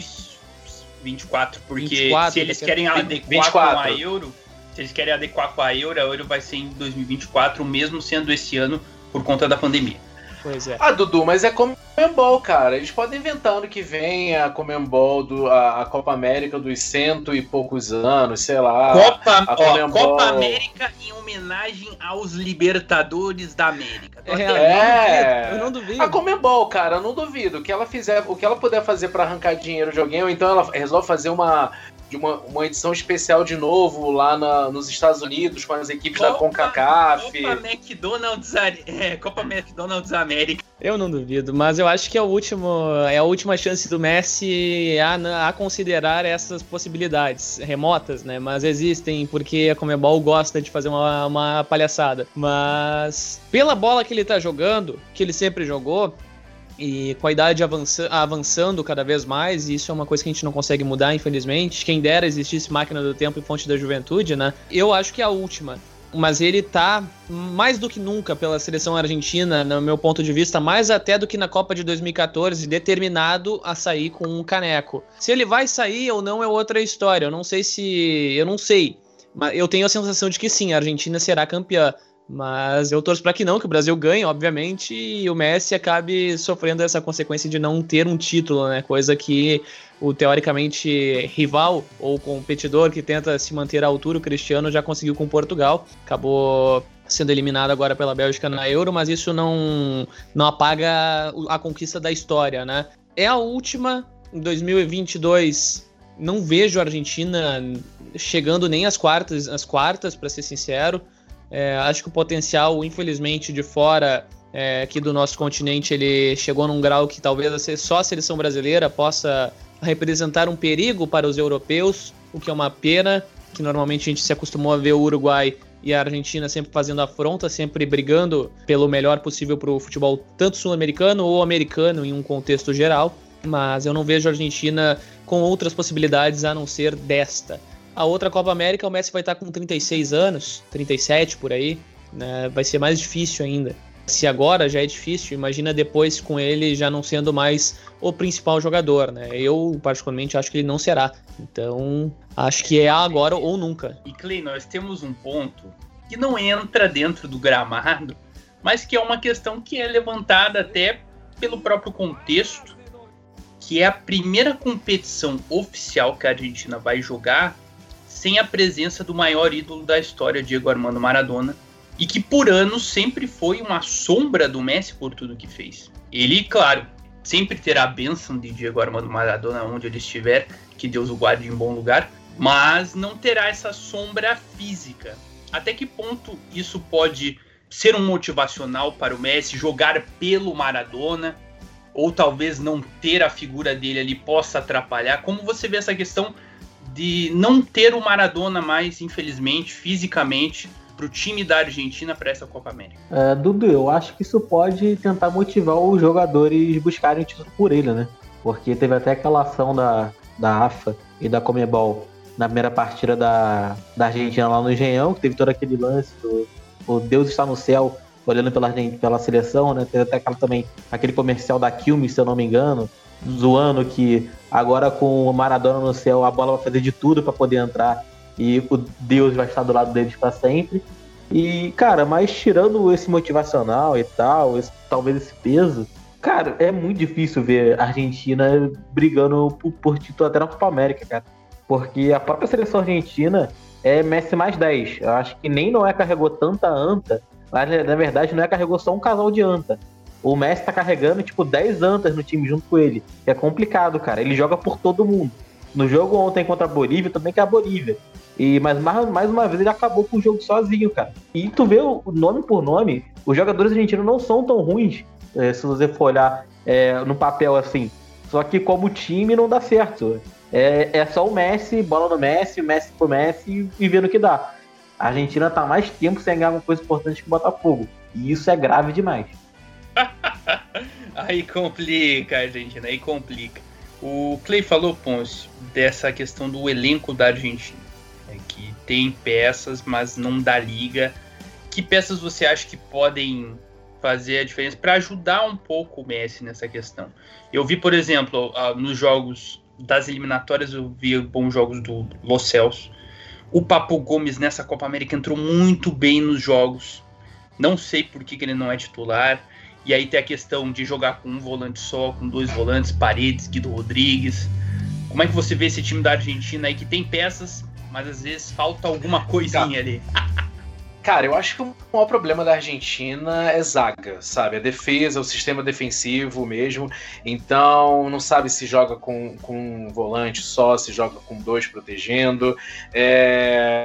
e quatro, porque vinte e quatro, se eles querem adequar com a Euro... Se eles querem adequar com a Euro, a Euro vai ser em dois mil e vinte e quatro, mesmo sendo esse ano por conta da pandemia. Pois é. Ah, Dudu, mas é CONMEBOL, cara. Eles podem inventar ano que vem a CONMEBOL, do, a, a Copa América dos cento e poucos anos, sei lá. Copa, a ó, Copa América em homenagem aos Libertadores da América. É, é. Eu não duvido, eu não duvido. A CONMEBOL, cara, eu não duvido. O que ela fizer, o que ela puder fazer pra arrancar dinheiro de alguém, ou então ela resolve fazer uma... de uma, uma edição especial de novo lá na, nos Estados Unidos com as equipes Copa, da CONCACAF. Copa McDonald's, é, Copa McDonald's América. Eu não duvido, mas eu acho que é, o último, é a última chance do Messi a, a considerar essas possibilidades remotas, né? Mas existem, porque a CONMEBOL gosta de fazer uma, uma palhaçada. Mas pela bola que ele tá jogando, que ele sempre jogou, e com a idade avança, avançando cada vez mais, e isso é uma coisa que a gente não consegue mudar, infelizmente. Quem dera existisse máquina do tempo e fonte da juventude, né? Eu acho que é a última. Mas ele tá, mais do que nunca, pela seleção argentina, no meu ponto de vista, mais até do que na Copa de dois mil e quatorze, determinado a sair com um caneco. Se ele vai sair ou não é outra história. Eu não sei se... Eu não sei. Mas eu tenho a sensação de que sim, a Argentina será campeã. Mas eu torço para que não, que o Brasil ganhe, obviamente, e o Messi acabe sofrendo essa consequência de não ter um título, né? Coisa que o teoricamente rival ou competidor que tenta se manter à altura, o Cristiano, já conseguiu com Portugal. Acabou sendo eliminado agora pela Bélgica na Euro, mas isso não, não apaga a conquista da história, né? É a última, em dois mil e vinte e dois... Não vejo a Argentina chegando nem às quartas, às quartas, para ser sincero. É, acho que o potencial, infelizmente, de fora é, aqui do nosso continente, ele chegou num grau que talvez só a seleção brasileira possa representar um perigo para os europeus, o que é uma pena, que normalmente a gente se acostumou a ver o Uruguai e a Argentina sempre fazendo afronta, sempre brigando pelo melhor possível para o futebol, tanto sul-americano ou americano em um contexto geral. Mas eu não vejo a Argentina com outras possibilidades a não ser desta. A outra Copa América, o Messi vai estar com trinta e seis anos, trinta e sete por aí, né? Vai ser mais difícil ainda. Se agora já é difícil, imagina depois com ele já não sendo mais o principal jogador, né? Eu, particularmente, acho que ele não será. Então, acho que é agora ou nunca. E, Clay, nós temos um ponto que não entra dentro do gramado, mas que é uma questão que é levantada até pelo próprio contexto, que é a primeira competição oficial que a Argentina vai jogar sem a presença do maior ídolo da história, Diego Armando Maradona, e que por anos sempre foi uma sombra do Messi por tudo que fez. Ele, claro, sempre terá a bênção de Diego Armando Maradona onde ele estiver, que Deus o guarde em bom lugar, mas não terá essa sombra física. Até que ponto isso pode ser um motivacional para o Messi jogar pelo Maradona? Ou talvez não ter a figura dele ali possa atrapalhar? Como você vê essa questão de não ter o Maradona mais, infelizmente, fisicamente, para o time da Argentina para essa Copa América? É, Dudu, eu acho que isso pode tentar motivar os jogadores buscarem o título por ele, né? Porque teve até aquela ação da, da A F A e da CONMEBOL na primeira partida da, da Argentina lá no Engenhão, que teve todo aquele lance do o Deus está no céu, olhando pela, pela seleção, né? Tem até aquela, também aquele comercial da Quilmes, se eu não me engano, zoando que agora com o Maradona no céu a bola vai fazer de tudo para poder entrar e o Deus vai estar do lado deles para sempre. E, cara, mas tirando esse motivacional e tal, esse, talvez esse peso, cara, é muito difícil ver a Argentina brigando por, por título até na Copa América, cara. Porque a própria seleção argentina é Messi mais dez. Eu acho que nem Noé carregou tanta anta. Mas, na verdade, não é carregou só um casal de anta. O Messi tá carregando, tipo, dez antas no time junto com ele. É complicado, cara. Ele joga por todo mundo. No jogo ontem contra a Bolívia, também que é a Bolívia. E, mas, mais uma vez, ele acabou com o jogo sozinho, cara. E tu vê, o nome por nome, os jogadores argentinos não são tão ruins, se você for olhar é, no papel assim. Só que, como time, não dá certo. É, é só o Messi, bola no Messi, Messi pro Messi e vendo o que dá. A Argentina tá mais tempo sem ganhar uma coisa importante que o Botafogo. E isso é grave demais. Aí complica, Argentina. Aí complica. O Clay falou, Ponce, dessa questão do elenco da Argentina. É que tem peças, mas não dá liga. Que peças você acha que podem fazer a diferença para ajudar um pouco o Messi nessa questão? Eu vi, por exemplo, nos jogos das eliminatórias, eu vi bons jogos do Lo Celso. O Papu Gómez nessa Copa América entrou muito bem nos jogos. Não sei por que, que ele não é titular. E aí tem a questão de jogar com um volante só, com dois volantes, Paredes, Guido Rodrigues. Como é que você vê esse time da Argentina aí que tem peças, mas às vezes falta alguma coisinha ali? Cara, eu acho que o maior problema da Argentina é zaga, sabe? A defesa, o sistema defensivo mesmo. Então, não sabe se joga com, com um volante só, se joga com dois protegendo. É...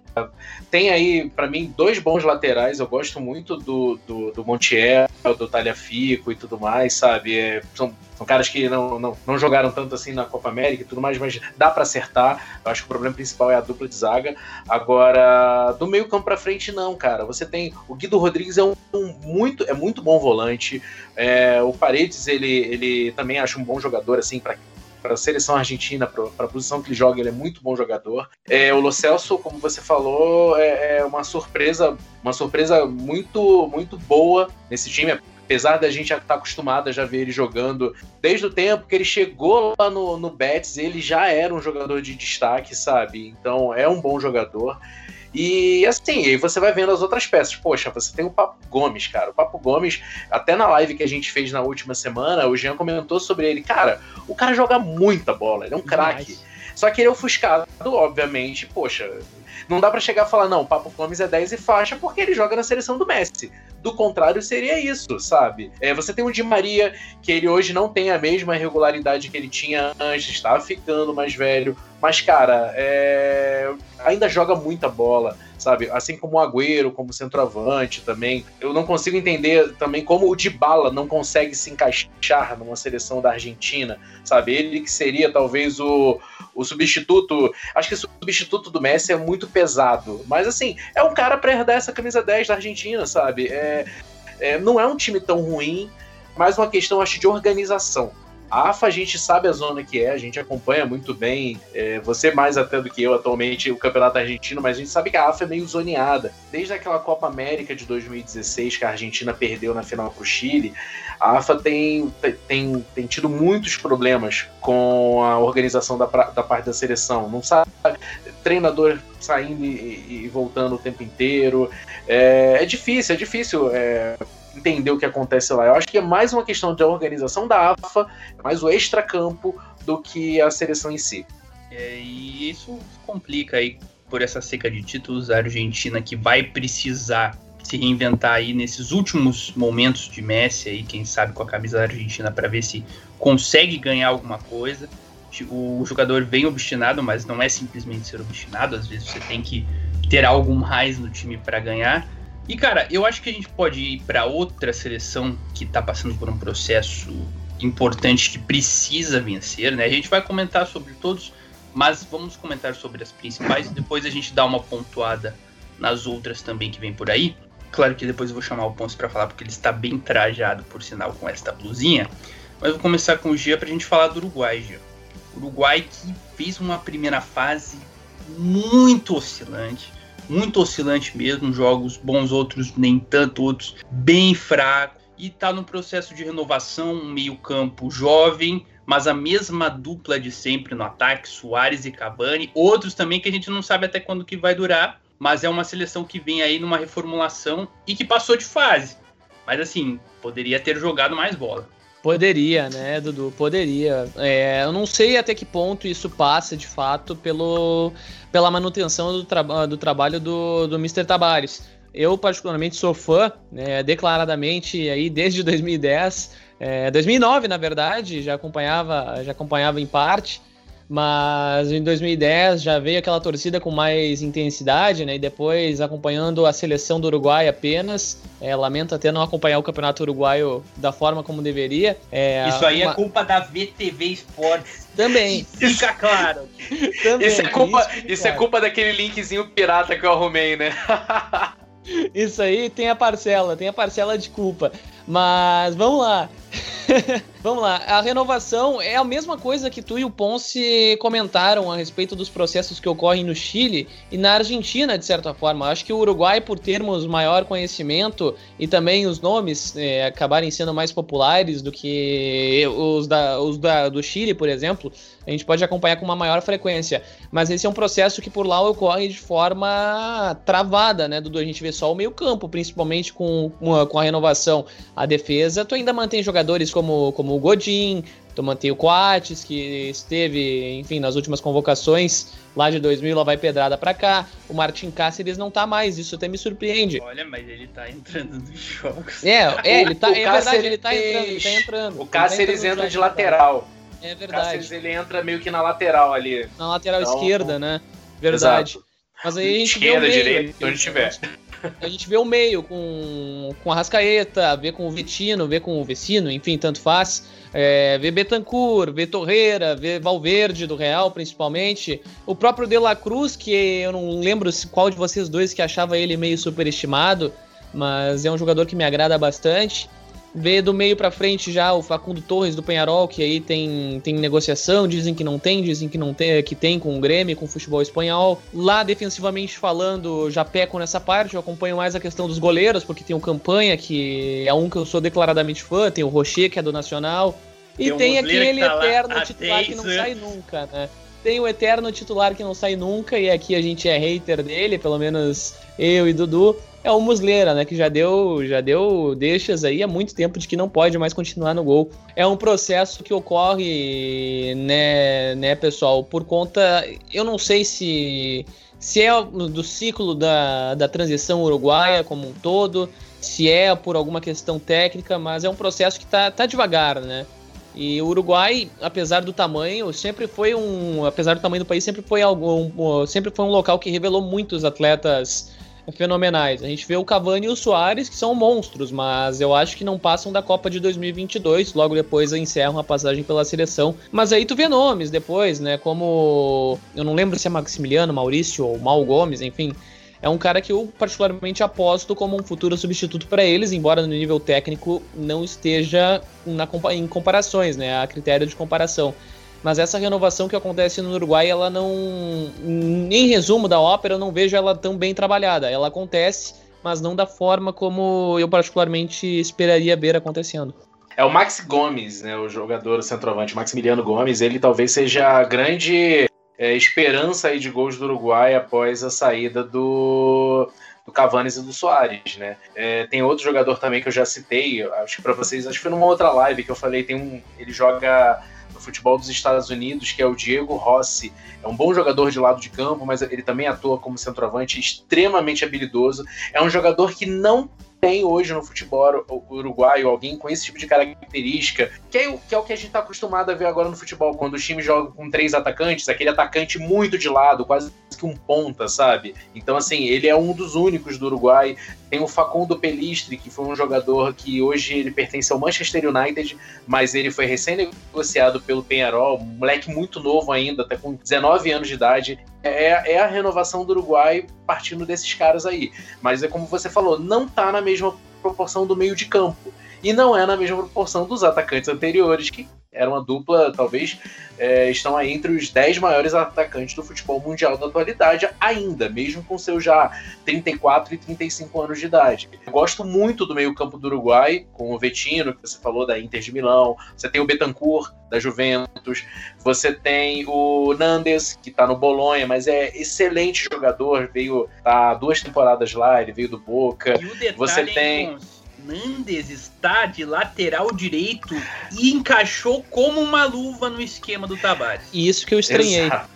Tem aí, pra mim, dois bons laterais. Eu gosto muito do, do, do Montiel, do Taliafico e tudo mais, sabe? É, são, são caras que não, não, não jogaram tanto assim na Copa América e tudo mais, mas dá pra acertar. Eu acho que o problema principal é a dupla de zaga. Agora, do meio campo pra frente, não, cara. Você tem o Guido Rodrigues, é um, um muito, é muito bom volante. É, o Paredes, ele, ele também acho um bom jogador, assim, para a seleção argentina, para a posição que ele joga, ele é muito bom jogador. É, o Lo Celso, como você falou, é, é uma surpresa, uma surpresa muito, muito boa nesse time. Apesar da gente já estar acostumada a já ver ele jogando, desde o tempo que ele chegou lá no, no Betis, ele já era um jogador de destaque, sabe? Então é um bom jogador. E assim, aí você vai vendo as outras peças. Poxa, você tem o Papu Gómez, cara. O Papu Gómez, até na live que a gente fez na última semana, o Jean comentou sobre ele. Cara, o cara joga muita bola, ele é um craque. Só que ele é ofuscado, obviamente, poxa, não dá pra chegar e falar, não, o Papu Gómez é dez e faixa, porque ele joga na seleção do Messi. Do contrário, seria isso, sabe? É, você tem o Di Maria, que ele hoje não tem a mesma regularidade que ele tinha antes, tá ficando mais velho, mas, cara, é... ainda joga muita bola, sabe? Assim como o Agüero, como o centroavante também. Eu não consigo entender também como o Dybala não consegue se encaixar numa seleção da Argentina, sabe? Ele que seria, talvez, o... O substituto, acho que o substituto do Messi é muito pesado, mas assim, é um cara pra herdar essa camisa dez da Argentina, sabe? É, é, não é um time tão ruim, mas uma questão, acho, de organização. A AFA, a gente sabe a zona que é, a gente acompanha muito bem, é, você mais até do que eu atualmente, o campeonato argentino, mas a gente sabe que a AFA é meio zoneada. Desde aquela Copa América de dois mil e dezesseis, que a Argentina perdeu na final pro Chile, a AFA tem, tem, tem tido muitos problemas com a organização da, da parte da seleção. Não sabe, treinador saindo e, e voltando o tempo inteiro. É, é difícil, é difícil... É... entender o que acontece lá. Eu acho que é mais uma questão de organização da AFA, mais o extracampo do que a seleção em si. É, e isso complica aí por essa seca de títulos a Argentina, que vai precisar se reinventar aí nesses últimos momentos de Messi, aí, quem sabe com a camisa da Argentina, para ver se consegue ganhar alguma coisa. O jogador vem obstinado, mas não é simplesmente ser obstinado, às vezes você tem que ter algo mais no time para ganhar. E, cara, eu acho que a gente pode ir para outra seleção que tá passando por um processo importante que precisa vencer, né? A gente vai comentar sobre todos, mas vamos comentar sobre as principais e depois a gente dá uma pontuada nas outras também que vem por aí. Claro que depois eu vou chamar o Ponce para falar, porque ele está bem trajado, por sinal, com esta blusinha. Mas vou começar com o Gia pra gente falar do Uruguai, Gia. O Uruguai que fez uma primeira fase muito oscilante, muito oscilante mesmo, jogos bons, outros nem tanto, outros bem fraco, e tá num processo de renovação, um meio campo jovem, mas a mesma dupla de sempre no ataque, Suárez e Cavani, outros também que a gente não sabe até quando que vai durar, mas é uma seleção que vem aí numa reformulação e que passou de fase, mas assim, poderia ter jogado mais bola. Poderia, né, Dudu? Poderia. É, eu não sei até que ponto isso passa, de fato, pelo, pela manutenção do, tra- do trabalho do, do mister Tabárez. Eu, particularmente, sou fã, né, declaradamente, aí, desde dois mil e dez, é, dois mil e nove, na verdade, já acompanhava, já acompanhava em parte, mas em dois mil e dez já veio aquela torcida com mais intensidade, né, e depois acompanhando a seleção do Uruguai apenas. É, lamento até não acompanhar o campeonato uruguaio da forma como deveria. É, isso aí uma... é culpa da V T V Esportes. Também. Fica claro. Também. Isso, é culpa, isso, isso claro. É culpa daquele linkzinho pirata que eu arrumei, né? Isso aí tem a parcela, tem a parcela de culpa. Mas vamos lá. Vamos lá, a renovação é a mesma coisa que tu e o Ponce comentaram a respeito dos processos que ocorrem no Chile e na Argentina, de certa forma. Acho que o Uruguai, por termos maior conhecimento e também os nomes é, acabarem sendo mais populares do que os, da, os da, do Chile, por exemplo, a gente pode acompanhar com uma maior frequência. Mas esse é um processo que por lá ocorre de forma travada, né, Dudu? A gente vê só o meio campo, principalmente com, com a renovação. A defesa, tu ainda mantém jogadores como, como o Godin, tu mantém o Coates, que esteve, enfim, nas últimas convocações, lá de dois mil, lá vai pedrada pra cá. O Martin Cáceres não tá mais, isso até me surpreende. Olha, mas ele tá entrando nos jogos. É, é, ele tá, é Cáceres... verdade, ele tá entrando, ele tá entrando. O Cáceres tá entrando entra de lateral. É verdade. O Cáceres, ele entra meio que na lateral ali. Na lateral então, esquerda, né? Verdade. Exato. Mas aí a gente esquerda, vê o meio, direita, onde tiver. A gente vê o meio com, com a Arrascaeta, vê com o Vitinho, vê com o Vecino, enfim, tanto faz. É, vê Betancur, vê Torreira, vê Valverde do Real, principalmente. O próprio De La Cruz, que eu não lembro qual de vocês dois que achava ele meio superestimado, mas é um jogador que me agrada bastante. Vê do meio pra frente já o Facundo Torres do Peñarol, que aí tem, tem negociação, dizem que não tem, dizem que, não tem, que tem com o Grêmio, com o futebol espanhol. Lá, defensivamente falando, já peco nessa parte, eu acompanho mais a questão dos goleiros, porque tem o Campanha, que é um que eu sou declaradamente fã, tem o Rocher, que é do Nacional, e tem, tem aquele tá eterno titular dez, que não né? sai nunca, né? Tem o eterno titular que não sai nunca, e aqui a gente é hater dele, pelo menos eu e Dudu, é o Muslera, né, que já deu, já deu deixas aí há muito tempo de que não pode mais continuar no gol. É um processo que ocorre, né, né pessoal, por conta, eu não sei se, se é do ciclo da, da transição uruguaia como um todo, se é por alguma questão técnica, mas é um processo que tá, tá devagar, né. E o Uruguai, apesar do tamanho, sempre foi um, apesar do tamanho do país, sempre foi algum, sempre foi um local que revelou muitos atletas fenomenais. A gente vê o Cavani e o Soares, que são monstros, mas eu acho que não passam da Copa de dois mil e vinte e dois, logo depois encerram a passagem pela seleção. Mas aí tu vê nomes depois, né, como... eu não lembro se é Maximiliano, Maurício ou Mal Gomes, enfim... É um cara que eu particularmente aposto como um futuro substituto para eles, embora no nível técnico não esteja na, em comparações, né, a critério de comparação. Mas essa renovação que acontece no Uruguai, ela não... em resumo da ópera, eu não vejo ela tão bem trabalhada. Ela acontece, mas não da forma como eu particularmente esperaria ver acontecendo. É o Maxi Gomes, né, o jogador centroavante, o Maximiliano Gomes, ele talvez seja a grande... É, esperança aí de gols do Uruguai após a saída do, do Cavani e do Soares, né? É, tem outro jogador também que eu já citei, acho que para vocês, acho que foi numa outra live que eu falei, tem um, ele joga no futebol dos Estados Unidos, que é o Diego Rossi, é um bom jogador de lado de campo, mas ele também atua como centroavante, extremamente habilidoso, é um jogador que não tem hoje no futebol uruguaio alguém com esse tipo de característica, que é, o, que é o que a gente está acostumado a ver agora no futebol, quando os times jogam com três atacantes, aquele atacante muito de lado, quase que um ponta, sabe? Então, assim, ele é um dos únicos do Uruguai. Tem o Facundo Pelistri, que foi um jogador que hoje ele pertence ao Manchester United, mas ele foi recém-negociado pelo Peñarol, um moleque muito novo ainda, até com dezenove anos de idade. É, é a renovação do Uruguai partindo desses caras aí. Mas é como você falou, não tá na mesma proporção do meio de campo. E não é na mesma proporção dos atacantes anteriores, que era uma dupla, talvez, é, estão aí entre os dez maiores atacantes do futebol mundial da atualidade ainda, mesmo com seus já trinta e quatro e trinta e cinco anos de idade. Eu gosto muito do meio campo do Uruguai, com o Vettino, que você falou, da Inter de Milão, você tem o Betancourt, da Juventus, você tem o Nandes, que está no Bolonha, mas é excelente jogador, veio tá, duas temporadas lá, ele veio do Boca, e o detalhe, você tem... Nandes está de lateral direito e encaixou como uma luva no esquema do Tabárez. E isso que eu estranhei. Exato.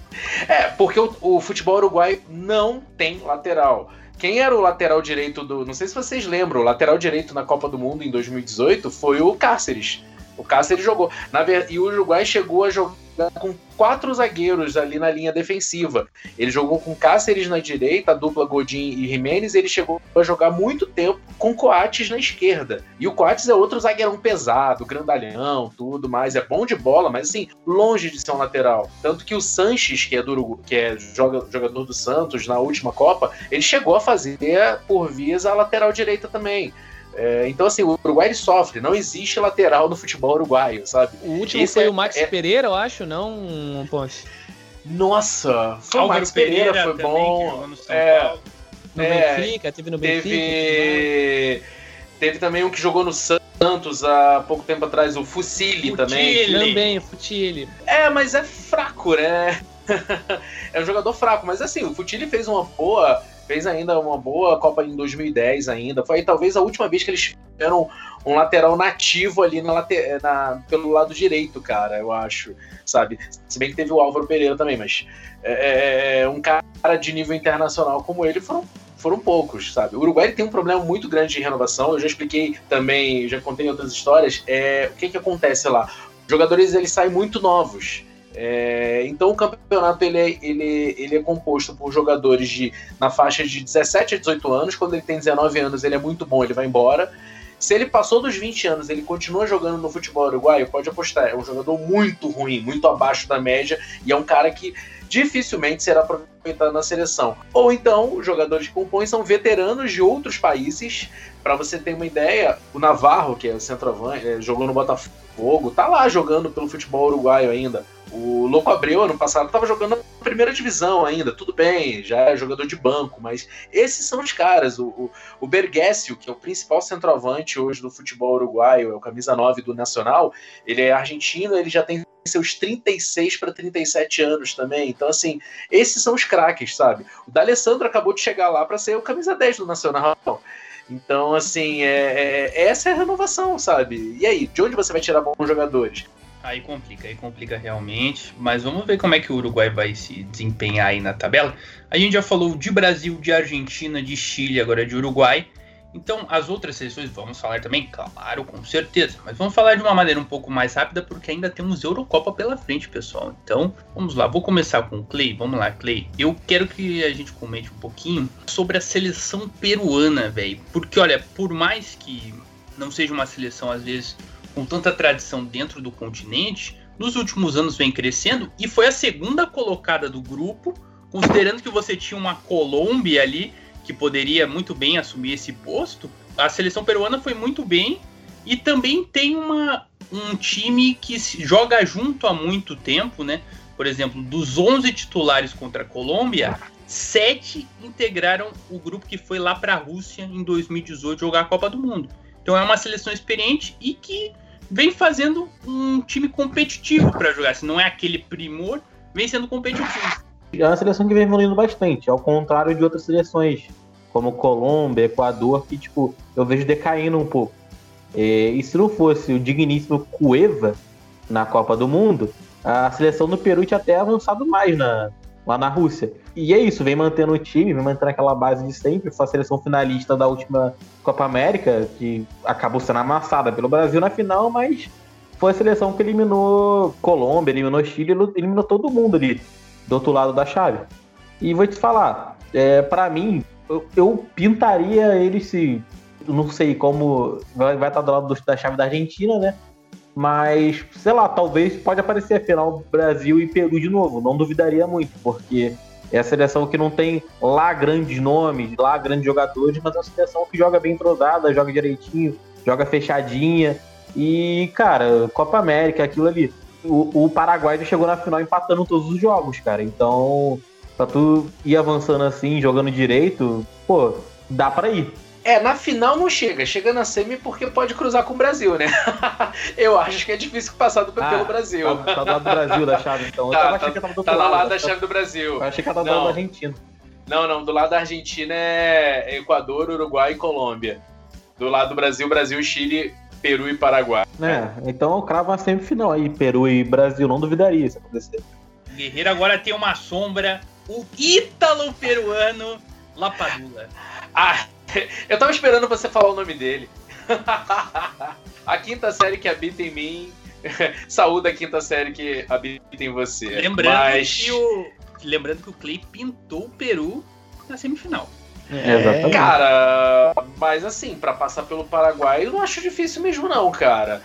É, porque o, o futebol uruguaio não tem lateral. Quem era o lateral direito do... Não sei se vocês lembram, o lateral direito na Copa do Mundo em dois mil e dezoito foi o Cáceres. O Cáceres jogou. Na verdade, e o Uruguai chegou a jogar com quatro zagueiros ali na linha defensiva. Ele jogou com Cáceres na direita, a dupla Godin e Jiménez, ele chegou a jogar muito tempo com Coates na esquerda. E o Coates é outro zagueirão pesado, grandalhão, tudo mais, é bom de bola, mas assim, longe de ser um lateral. Tanto que o Sanches, que é, do Urugu... que é jogador do Santos na última Copa, ele chegou a fazer por vias a lateral direita também. É, então, assim, o Uruguai ele sofre, não existe lateral no futebol uruguaio, sabe? O último Esse foi é, o Max é... Pereira, eu acho, não, Ponte? Nossa, foi Álvaro o Max Pereira, Pereira foi também, bom. No, é, no é, Benfica, teve no Benfica. Teve, teve também um que jogou no Santos há pouco tempo atrás, o Fucile, Fucile. também. Também, o Fucile. É, mas é fraco, né? É um jogador fraco, mas assim, o Fucile fez uma boa... Fez ainda uma boa Copa em dois mil e dez ainda. Foi talvez a última vez que eles tiveram um lateral nativo ali na late... na... pelo lado direito, cara, eu acho, sabe? Se bem que teve o Álvaro Pereira também, mas é, é, um cara de nível internacional como ele foram, foram poucos, sabe? O Uruguai tem um problema muito grande de renovação, eu já expliquei também, já contei outras histórias, é, o que que acontece lá? Os jogadores eles saem muito novos. É, então o campeonato ele é, ele, ele é composto por jogadores de, na faixa de dezessete a dezoito anos. Quando ele tem dezenove anos ele é muito bom, ele vai embora. Se ele passou dos vinte anos, ele continua jogando no futebol uruguaio, pode apostar, é um jogador muito ruim, muito abaixo da média, e é um cara que dificilmente será aproveitado na seleção. Ou então, os jogadores que compõem são veteranos de outros países. Para você ter uma ideia, o Navarro, que é o centroavante, jogou no Botafogo, tá lá jogando pelo futebol uruguaio ainda. O Louco Abreu, ano passado, estava jogando na primeira divisão ainda, tudo bem, já é jogador de banco, mas esses são os caras. O, o, o Bergessio, que é o principal centroavante hoje do futebol uruguaio, é o camisa nove do Nacional, ele é argentino, ele já tem seus trinta e seis para trinta e sete anos também, então assim, esses são os craques, sabe? O D'Alessandro acabou de chegar lá para ser o camisa dez do Nacional. Então, assim, é, é, essa é a renovação, sabe? E aí, de onde você vai tirar bons jogadores? Aí complica, aí complica realmente, mas vamos ver como é que o Uruguai vai se desempenhar aí na tabela. A gente já falou de Brasil, de Argentina, de Chile, agora de Uruguai. Então, as outras seleções vamos falar também, claro, com certeza, mas vamos falar de uma maneira um pouco mais rápida, porque ainda temos Eurocopa pela frente, pessoal. Então, vamos lá, vou começar com o Clay, vamos lá, Clay. Eu quero que a gente comente um pouquinho sobre a seleção peruana, velho, porque, olha, por mais que não seja uma seleção, às vezes, com tanta tradição dentro do continente, nos últimos anos vem crescendo e foi a segunda colocada do grupo, considerando que você tinha uma Colômbia ali que poderia muito bem assumir esse posto. A seleção peruana foi muito bem e também tem uma, um time que se joga junto há muito tempo, né? Por exemplo, dos onze titulares contra a Colômbia, sete integraram o grupo que foi lá para a Rússia em dois mil e dezoito jogar a Copa do Mundo. Então é uma seleção experiente e que vem fazendo um time competitivo para jogar. Se não é aquele primor, vem sendo competitivo. É uma seleção que vem evoluindo bastante, ao contrário de outras seleções, como Colômbia, Equador, que tipo, eu vejo decaindo um pouco. E, e se não fosse o digníssimo Cueva na Copa do Mundo, a seleção do Peru tinha até avançado mais na, lá na Rússia. E é isso, vem mantendo o time, vem mantendo aquela base de sempre. Foi a seleção finalista da última Copa América, que acabou sendo amassada pelo Brasil na final, mas foi a seleção que eliminou Colômbia, eliminou Chile, eliminou todo mundo ali, do outro lado da chave. E vou te falar, é, pra mim, eu, eu pintaria eles, se, não sei como, vai, vai estar do lado do, da chave da Argentina, né? Mas, sei lá, talvez pode aparecer a final Brasil e Peru de novo, não duvidaria muito, porque é a seleção que não tem lá grandes nomes, lá grandes jogadores, mas é uma seleção que joga bem entrosada, joga direitinho, joga fechadinha. E, cara, Copa América, aquilo ali. O, o Paraguai já chegou na final empatando todos os jogos, cara. Então, pra tu ir avançando assim, jogando direito, pô, dá pra ir. É, na final não chega, chega na semi porque pode cruzar com o Brasil, né? Eu acho que é difícil passar do, ah, pelo Brasil. Tá, tá do lado do Brasil da chave, então. Tá, eu tava tá, achando que tava do outro tá lado. Tá lá da chave do Brasil. Eu achei que tava do lado da Argentina. Não, não, do lado da Argentina é Equador, Uruguai e Colômbia. Do lado do Brasil, Brasil, Chile, Peru e Paraguai. É, então eu cravo uma semifinal aí, Peru e Brasil, não duvidaria se acontecer. Guerreiro agora tem uma sombra, o ítalo-peruano Lapadula. Ah! Eu tava esperando você falar o nome dele. A quinta série que habita em mim. Saúde a quinta série que habita em você. Lembrando, Mas... que, o... Lembrando que o Clay pintou o Peru na semifinal. É, exatamente. Cara, mas assim, pra passar pelo Paraguai, eu não acho difícil mesmo não, cara.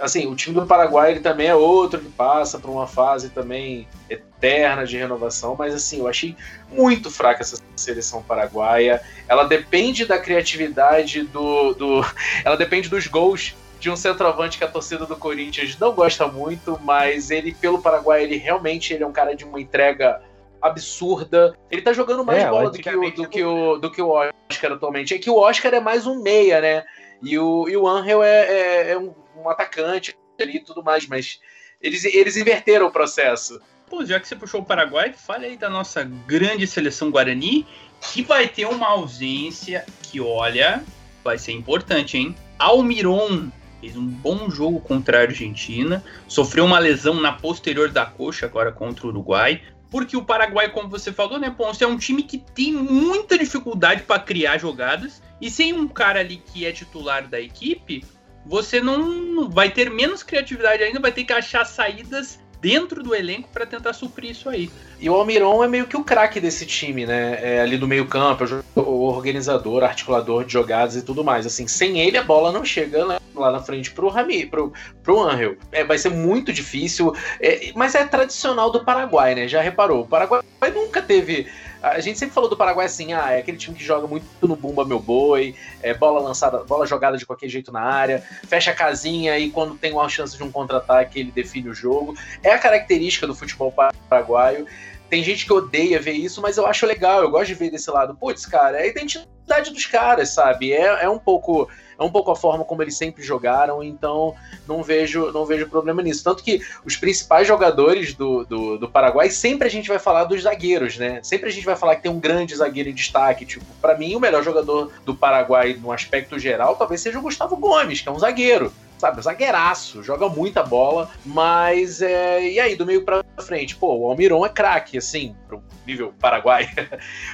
Assim, o time do Paraguai, ele também é outro que passa por uma fase também eterna de renovação, mas assim, eu achei muito fraca essa seleção paraguaia. Ela depende da criatividade do... do ela depende dos gols de um centroavante que a torcida do Corinthians não gosta muito, mas ele, pelo Paraguai, ele realmente ele é um cara de uma entrega absurda. Ele tá jogando mais é, bola do que, o, do, que o, do que o Oscar atualmente. É que o Oscar é mais um meia, né? E o, e o Angel é, é, é um um atacante ali e tudo mais, mas eles, eles inverteram o processo. Pô, já que você puxou o Paraguai, fale aí da nossa grande seleção Guarani, que vai ter uma ausência que, olha, vai ser importante, hein? Almiron fez um bom jogo contra a Argentina, sofreu uma lesão na posterior da coxa agora contra o Uruguai, porque o Paraguai, como você falou, né, Ponce, é um time que tem muita dificuldade para criar jogadas, e sem um cara ali que é titular da equipe, você não vai ter menos criatividade ainda, vai ter que achar saídas dentro do elenco para tentar suprir isso aí. E o Almiron é meio que o craque desse time, né? É ali do meio campo, o organizador, articulador de jogadas e tudo mais. Assim, sem ele a bola não chega, né, lá na frente pro Rami, pro, pro Angel. É, vai ser muito difícil, é, mas é tradicional do Paraguai, né? Já reparou? O Paraguai nunca teve A gente sempre falou do Paraguai assim, ah, é aquele time que joga muito no bumba meu boi, é bola lançada, bola jogada de qualquer jeito na área, fecha a casinha e quando tem uma chance de um contra-ataque ele define o jogo. É a característica do futebol paraguaio. Tem gente que odeia ver isso, mas eu acho legal, eu gosto de ver desse lado. Putz, cara, é a identidade dos caras, sabe? É, é, um pouco, é um pouco a forma como eles sempre jogaram, então não vejo, não vejo problema nisso. Tanto que os principais jogadores do, do, do Paraguai, sempre a gente vai falar dos zagueiros, né? Sempre a gente vai falar que tem um grande zagueiro em destaque. Tipo, pra mim, o melhor jogador do Paraguai, no aspecto geral, talvez seja o Gustavo Gomes, que é um zagueiro. Sabe, zagueiraço, joga muita bola, mas é, e aí, do meio pra frente, pô, o Almiron é craque, assim, pro nível Paraguai,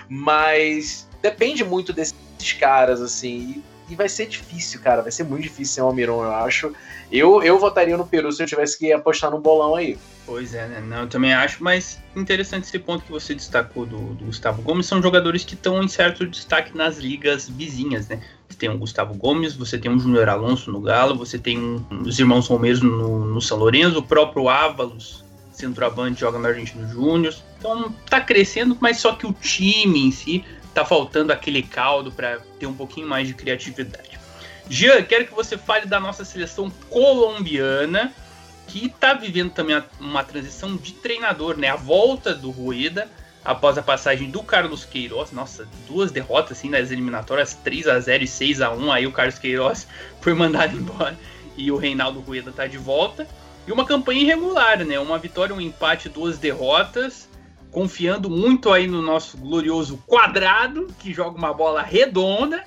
mas depende muito desses caras, assim, e, e vai ser difícil, cara, vai ser muito difícil ser o Almiron, eu acho, eu, eu votaria no Peru se eu tivesse que apostar num bolão aí. Pois é, né, não, eu também acho, mas interessante esse ponto que você destacou do, do Gustavo Gomes, são jogadores que estão em certo destaque nas ligas vizinhas, né. Você tem o Gustavo Gomes, você tem o Júnior Alonso no Galo, você tem um, os irmãos Romeiros no, no São Lourenço, o próprio Ávalos, centroavante, joga no Argentino Júnior. Então tá crescendo, mas só que o time em si tá faltando aquele caldo para ter um pouquinho mais de criatividade. Jean, quero que você fale da nossa seleção colombiana, que tá vivendo também uma transição de treinador, né? A volta do Rueda, após a passagem do Carlos Queiroz, nossa, duas derrotas assim nas eliminatórias, três a zero e seis a um, aí o Carlos Queiroz foi mandado embora e o Reinaldo Rueda tá de volta. E uma campanha irregular, né? Uma vitória, um empate, duas derrotas, confiando muito aí no nosso glorioso Quadrado, que joga uma bola redonda,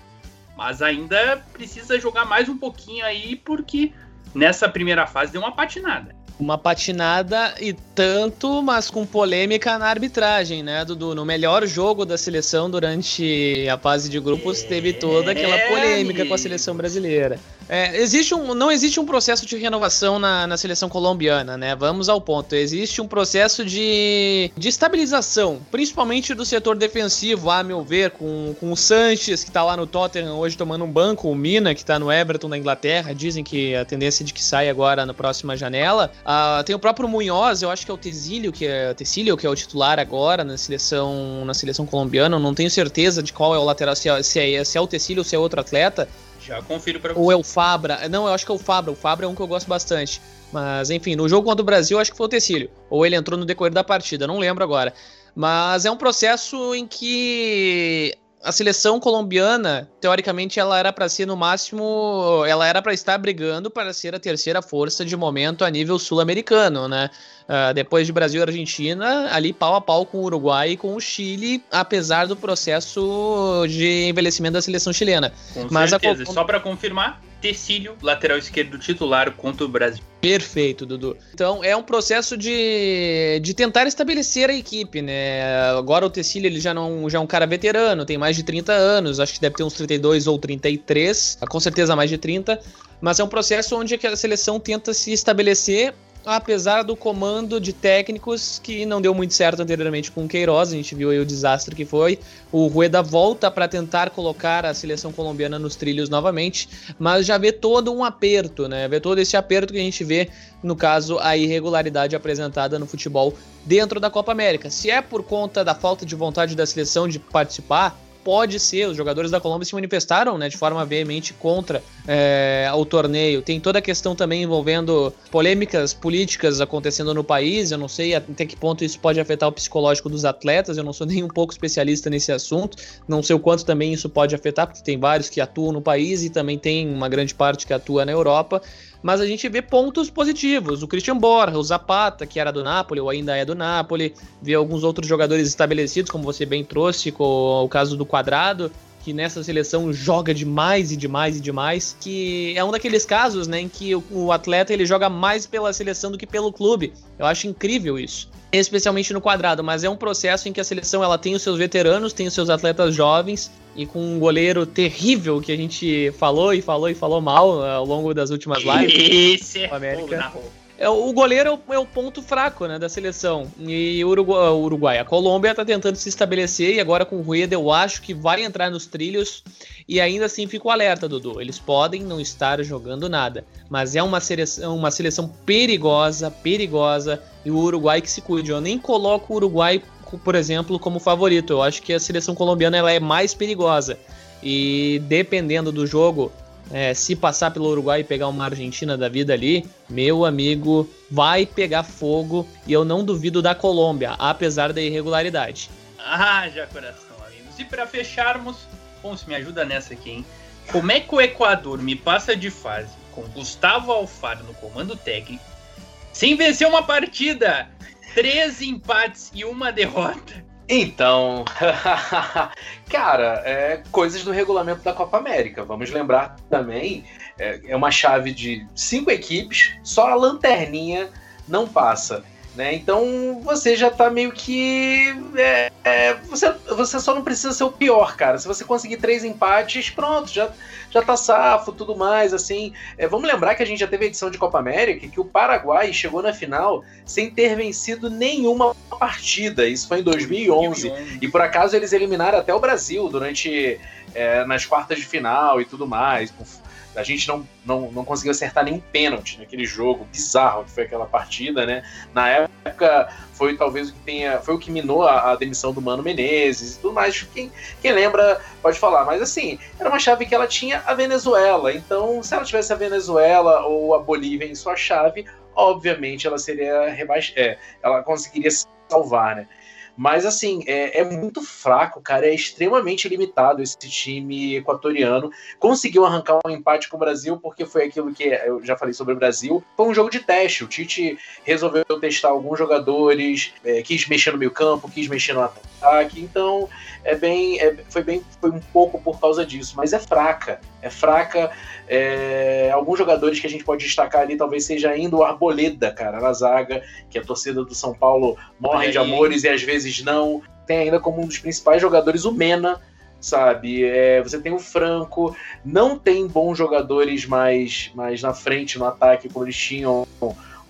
mas ainda precisa jogar mais um pouquinho aí, porque nessa primeira fase deu uma patinada. Uma patinada e tanto, mas com polêmica na arbitragem, né, Dudu? No melhor jogo da seleção durante a fase de grupos, teve toda aquela polêmica com a seleção brasileira. É, existe um, não existe um processo de renovação na, na seleção colombiana, né? Vamos ao ponto. Existe um processo de, de estabilização, principalmente do setor defensivo, a meu ver, com, com o Sanches, que tá lá no Tottenham hoje tomando um banco, o Mina, que tá no Everton da Inglaterra, dizem que a tendência é de que saia agora na próxima janela. Ah, tem o próprio Munhoz, eu acho que é o Tecilio, que é, Tecilio, que é o titular agora na seleção, na seleção colombiana, eu não tenho certeza de qual é o lateral, se é, se é, se é o Tecilio ou se é outro atleta. Já confiro pra você. Ou é o Fabra. Não, eu acho que é o Fabra. O Fabra é um que eu gosto bastante. Mas, enfim, no jogo contra o Brasil, eu acho que foi o Tecilio. Ou ele entrou no decorrer da partida, não lembro agora. Mas é um processo em que a seleção colombiana, teoricamente, ela era para ser no máximo... Ela era para estar brigando para ser a terceira força de momento a nível sul-americano, né? Uh, depois de Brasil e Argentina, ali pau a pau com o Uruguai e com o Chile, apesar do processo de envelhecimento da seleção chilena. Com Mas certeza. A... Só para confirmar, Tecilio, lateral esquerdo titular contra o Brasil. Perfeito, Dudu. Então é um processo de, de tentar estabelecer a equipe, né? Agora o Tecilio, ele já, não, já é um cara veterano, tem mais de trinta anos, acho que deve ter uns trinta e dois ou trinta e três, com certeza mais de trinta, mas é um processo onde a seleção tenta se estabelecer, apesar do comando de técnicos que não deu muito certo anteriormente com o Queiroz. A gente viu aí o desastre que foi. O Rueda volta para tentar colocar a seleção colombiana nos trilhos novamente, mas já vê todo um aperto, né? Vê todo esse aperto que a gente vê, no caso, a irregularidade apresentada no futebol dentro da Copa América. Se é por conta da falta de vontade da seleção de participar, pode ser, os jogadores da Colômbia se manifestaram, né, de forma veemente contra é, o torneio. Tem toda a questão também envolvendo polêmicas políticas acontecendo no país, eu não sei até que ponto isso pode afetar o psicológico dos atletas, eu não sou nem um pouco especialista nesse assunto, não sei o quanto também isso pode afetar, porque tem vários que atuam no país e também tem uma grande parte que atua na Europa. Mas a gente vê pontos positivos, o Christian Borja, o Zapata, que era do Napoli, ou ainda é do Napoli, vê alguns outros jogadores estabelecidos, como você bem trouxe, com o caso do Quadrado, que nessa seleção joga demais e demais e demais, que é um daqueles casos, né, em que o, o atleta ele joga mais pela seleção do que pelo clube. Eu acho incrível isso, especialmente no Quadrado, mas é um processo em que a seleção ela tem os seus veteranos, tem os seus atletas jovens, e com um goleiro terrível que a gente falou e falou e falou mal ao longo das últimas lives. Esse é América. O goleiro é o, é o ponto fraco, né, da seleção. E o Uruguai, Uruguai, a Colômbia está tentando se estabelecer, e agora com o Rueda eu acho que vai entrar nos trilhos. E ainda assim fico alerta, Dudu, eles podem não estar jogando nada, mas é uma seleção, uma seleção perigosa, perigosa, e o Uruguai que se cuide. Eu nem coloco o Uruguai por exemplo, como favorito. Eu acho que a seleção colombiana ela é mais perigosa. E dependendo do jogo, é, se passar pelo Uruguai e pegar uma Argentina da vida ali, meu amigo, vai pegar fogo. E eu não duvido da Colômbia, apesar da irregularidade. Ah, já coração, amigos. E para fecharmos, Ponce, me ajuda nessa aqui, hein? Como é que o Equador me passa de fase com Gustavo Alfaro no comando técnico, sem vencer uma partida, três empates e uma derrota? Então, cara, é, coisas do regulamento da Copa América. Vamos lembrar também, é, é uma chave de cinco equipes, só a lanterninha não passa, né? Então você já tá meio que... É, é, você, você só não precisa ser o pior, cara. Se você conseguir três empates, pronto, já, já tá safo, tudo mais, assim. É, vamos lembrar que a gente já teve a edição de Copa América, que o Paraguai chegou na final sem ter vencido nenhuma partida. Isso foi em dois mil e onze. E por acaso eles eliminaram até o Brasil durante... É, nas quartas de final e tudo mais. A gente não, não, não conseguiu acertar nenhum pênalti naquele jogo bizarro que foi aquela partida, né? Na época foi talvez o que tenha, foi o que minou a, a demissão do Mano Menezes e tudo mais. Quem, quem lembra pode falar, mas assim, era uma chave que ela tinha a Venezuela. Então, se ela tivesse a Venezuela ou a Bolívia em sua chave, obviamente ela seria rebaix... é, ela conseguiria se salvar, né? Mas assim, é, é muito fraco, cara, é extremamente limitado esse time equatoriano. Conseguiu arrancar um empate com o Brasil, porque foi aquilo que eu já falei sobre o Brasil. Foi um jogo de teste, o Tite resolveu testar alguns jogadores, é, quis mexer no meio campo, quis mexer no ataque. Então é bem, é, foi, bem, foi um pouco por causa disso, mas é fraca, é fraca. É, alguns jogadores que a gente pode destacar ali talvez seja ainda o Arboleda, cara, na zaga, que a torcida do São Paulo morre de amores e às vezes não. Tem ainda como um dos principais jogadores o Mena, sabe? É, você tem o Franco, não tem bons jogadores mais, mais na frente, no ataque, como eles tinham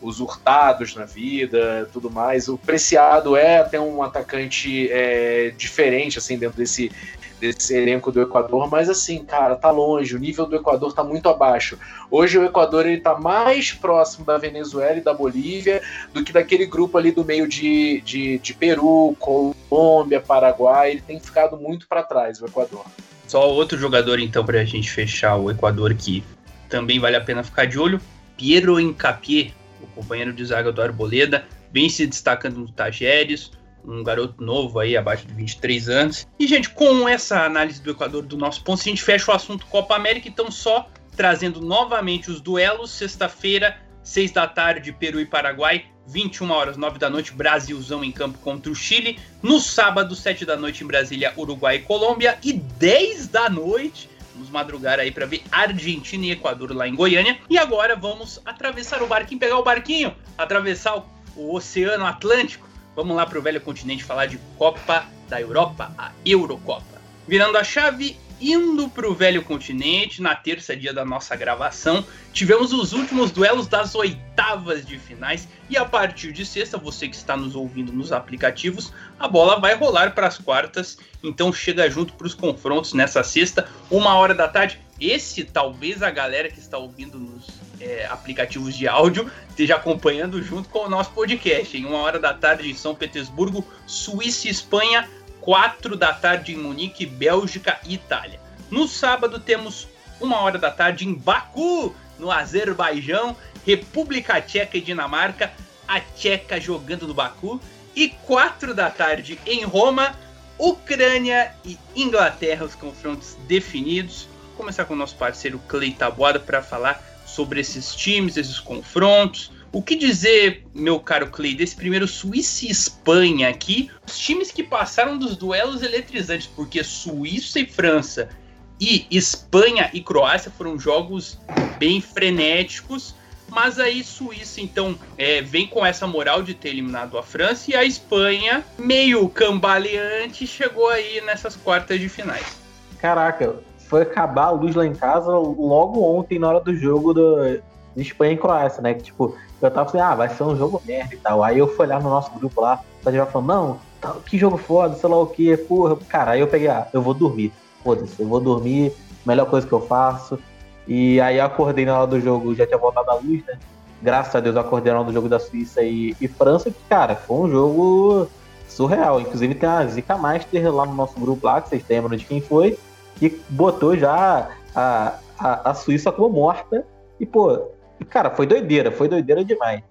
os Hurtados na vida, tudo mais. O Preciado é até um atacante é, diferente, assim, dentro desse, desse elenco do Equador, mas assim, cara, tá longe, o nível do Equador tá muito abaixo. Hoje o Equador, ele tá mais próximo da Venezuela e da Bolívia do que daquele grupo ali do meio de, de, de Peru, Colômbia, Paraguai. Ele tem ficado muito para trás, o Equador. Só outro jogador, então, pra gente fechar o Equador, que também vale a pena ficar de olho, Piero Hincapié, o companheiro de zaga do Arboleda, vem se destacando no Tajeres, um garoto novo aí, abaixo de vinte e três anos. E, gente, com essa análise do Equador do nosso ponto, a gente fecha o assunto Copa América, então só trazendo novamente os duelos. Sexta-feira, seis da tarde, Peru e Paraguai, vinte e uma horas, nove da noite, Brasilzão em campo contra o Chile. No sábado, sete da noite, em Brasília, Uruguai e Colômbia. E dez da noite... Vamos madrugar aí para ver Argentina e Equador lá em Goiânia. E agora vamos atravessar o barquinho, pegar o barquinho, atravessar o, o Oceano Atlântico. Vamos lá para o velho continente falar de Copa da Europa, a Eurocopa. Virando a chave, indo para o velho continente, na terça, dia da nossa gravação, tivemos os últimos duelos das oitavas de finais. E a partir de sexta, você que está nos ouvindo nos aplicativos, a bola vai rolar para as quartas. Então chega junto para os confrontos nessa sexta, uma hora da tarde. Esse, talvez a galera que está ouvindo nos é, aplicativos de áudio esteja acompanhando junto com o nosso podcast. Em uma hora da tarde em São Petersburgo, Suíça e Espanha. quatro da tarde em Munique, Bélgica e Itália. No sábado temos uma hora da tarde em Baku, no Azerbaijão, República Tcheca e Dinamarca, a Tcheca jogando no Baku. E quatro da tarde em Roma, Ucrânia e Inglaterra, os confrontos definidos. Vou começar com o nosso parceiro Cleitabuada para falar sobre esses times, esses confrontos. O que dizer, meu caro Clay, desse primeiro Suíça e Espanha aqui? Os times que passaram dos duelos eletrizantes, porque Suíça e França e Espanha e Croácia foram jogos bem frenéticos, mas aí Suíça, então, é, vem com essa moral de ter eliminado a França, e a Espanha, meio cambaleante, chegou aí nessas quartas de finais. Caraca, foi acabar a luz lá em casa logo ontem, na hora do jogo do... de Espanha e Croácia, né? Que tipo, eu tava assim, ah, vai ser um jogo merda e tal. Aí eu fui olhar no nosso grupo lá, a gente vai falando, não, tá, que jogo foda, sei lá o que, porra. Cara, aí eu peguei, ah, eu vou dormir. Foda-se, eu vou dormir, melhor coisa que eu faço. E aí eu acordei na hora do jogo, já tinha voltado a luz, né? Graças a Deus eu acordei na hora do jogo da Suíça e, e França, que, cara, foi um jogo surreal. Inclusive tem a Zica Master lá no nosso grupo lá, que vocês lembram de quem foi, que botou já a, a, a Suíça como morta. E, pô, cara, foi doideira, foi doideira demais.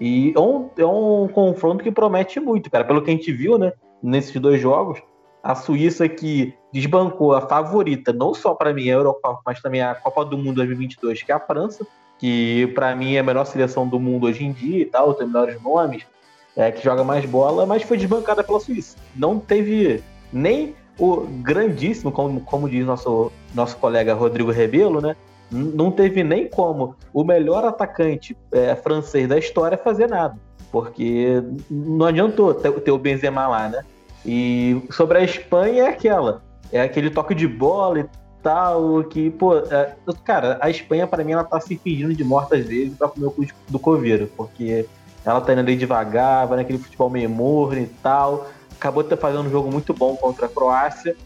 E é um, é um confronto que promete muito, cara. Pelo que a gente viu, né, nesses dois jogos, a Suíça que desbancou a favorita, não só para mim a Eurocopa, mas também a Copa do Mundo dois mil e vinte e dois, que é a França, que para mim é a melhor seleção do mundo hoje em dia e tal, tem melhores nomes, é, que joga mais bola, mas foi desbancada pela Suíça. Não teve nem o grandíssimo, como, como diz nosso, nosso colega Rodrigo Rebelo, né? Não teve nem como o melhor atacante é, francês da história fazer nada, porque não adiantou ter, ter o Benzema lá, né? E sobre a Espanha é aquela, é aquele toque de bola e tal, que, pô, é, cara, a Espanha pra mim ela tá se fingindo de morta às vezes pra comer o cu do coveiro, porque ela tá indo ali devagar, vai naquele futebol meio morno e tal, acabou fazendo um jogo muito bom contra a Croácia,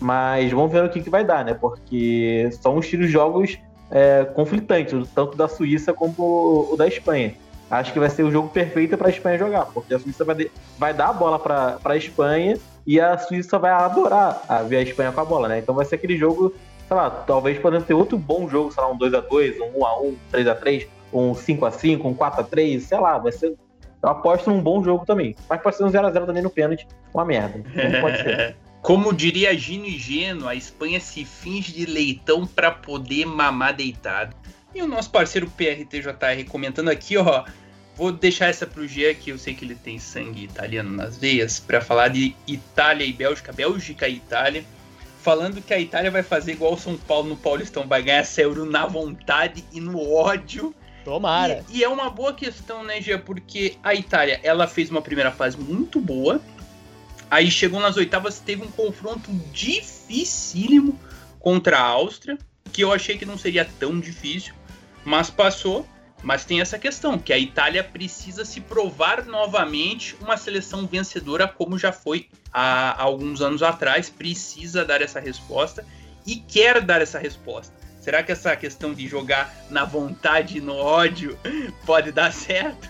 mas vamos ver o que, que vai dar, né? Porque são uns tiros de jogos é, conflitantes, tanto da Suíça como o da Espanha. Acho que vai ser o jogo perfeito para a Espanha jogar, porque a Suíça vai, de, vai dar a bola para a Espanha e a Suíça vai adorar a, ver a Espanha com a bola, né? Então vai ser aquele jogo, sei lá, talvez podendo ter outro bom jogo, sei lá, um dois a dois, um um a um, três a três, um cinco a cinco, um quatro a três, sei lá, vai ser... Eu aposto num bom jogo também, mas pode ser um zero a zero também no pênalti, uma merda, então pode ser. Como diria Gino e Geno, a Espanha se finge de leitão para poder mamar deitado. E o nosso parceiro P R T J R comentando aqui, ó, vou deixar essa pro G, que eu sei que ele tem sangue italiano nas veias, para falar de Itália e Bélgica, Bélgica e Itália, falando que a Itália vai fazer igual o São Paulo no Paulistão, vai ganhar essa Euro na vontade e no ódio. Tomara! E, e é uma boa questão, né, Gia, porque a Itália, ela fez uma primeira fase muito boa, aí chegou nas oitavas, teve um confronto dificílimo contra a Áustria, que eu achei que não seria tão difícil, mas passou. Mas tem essa questão, que a Itália precisa se provar novamente uma seleção vencedora, como já foi há alguns anos atrás, precisa dar essa resposta e quer dar essa resposta. Será que essa questão de jogar na vontade e no ódio pode dar certo?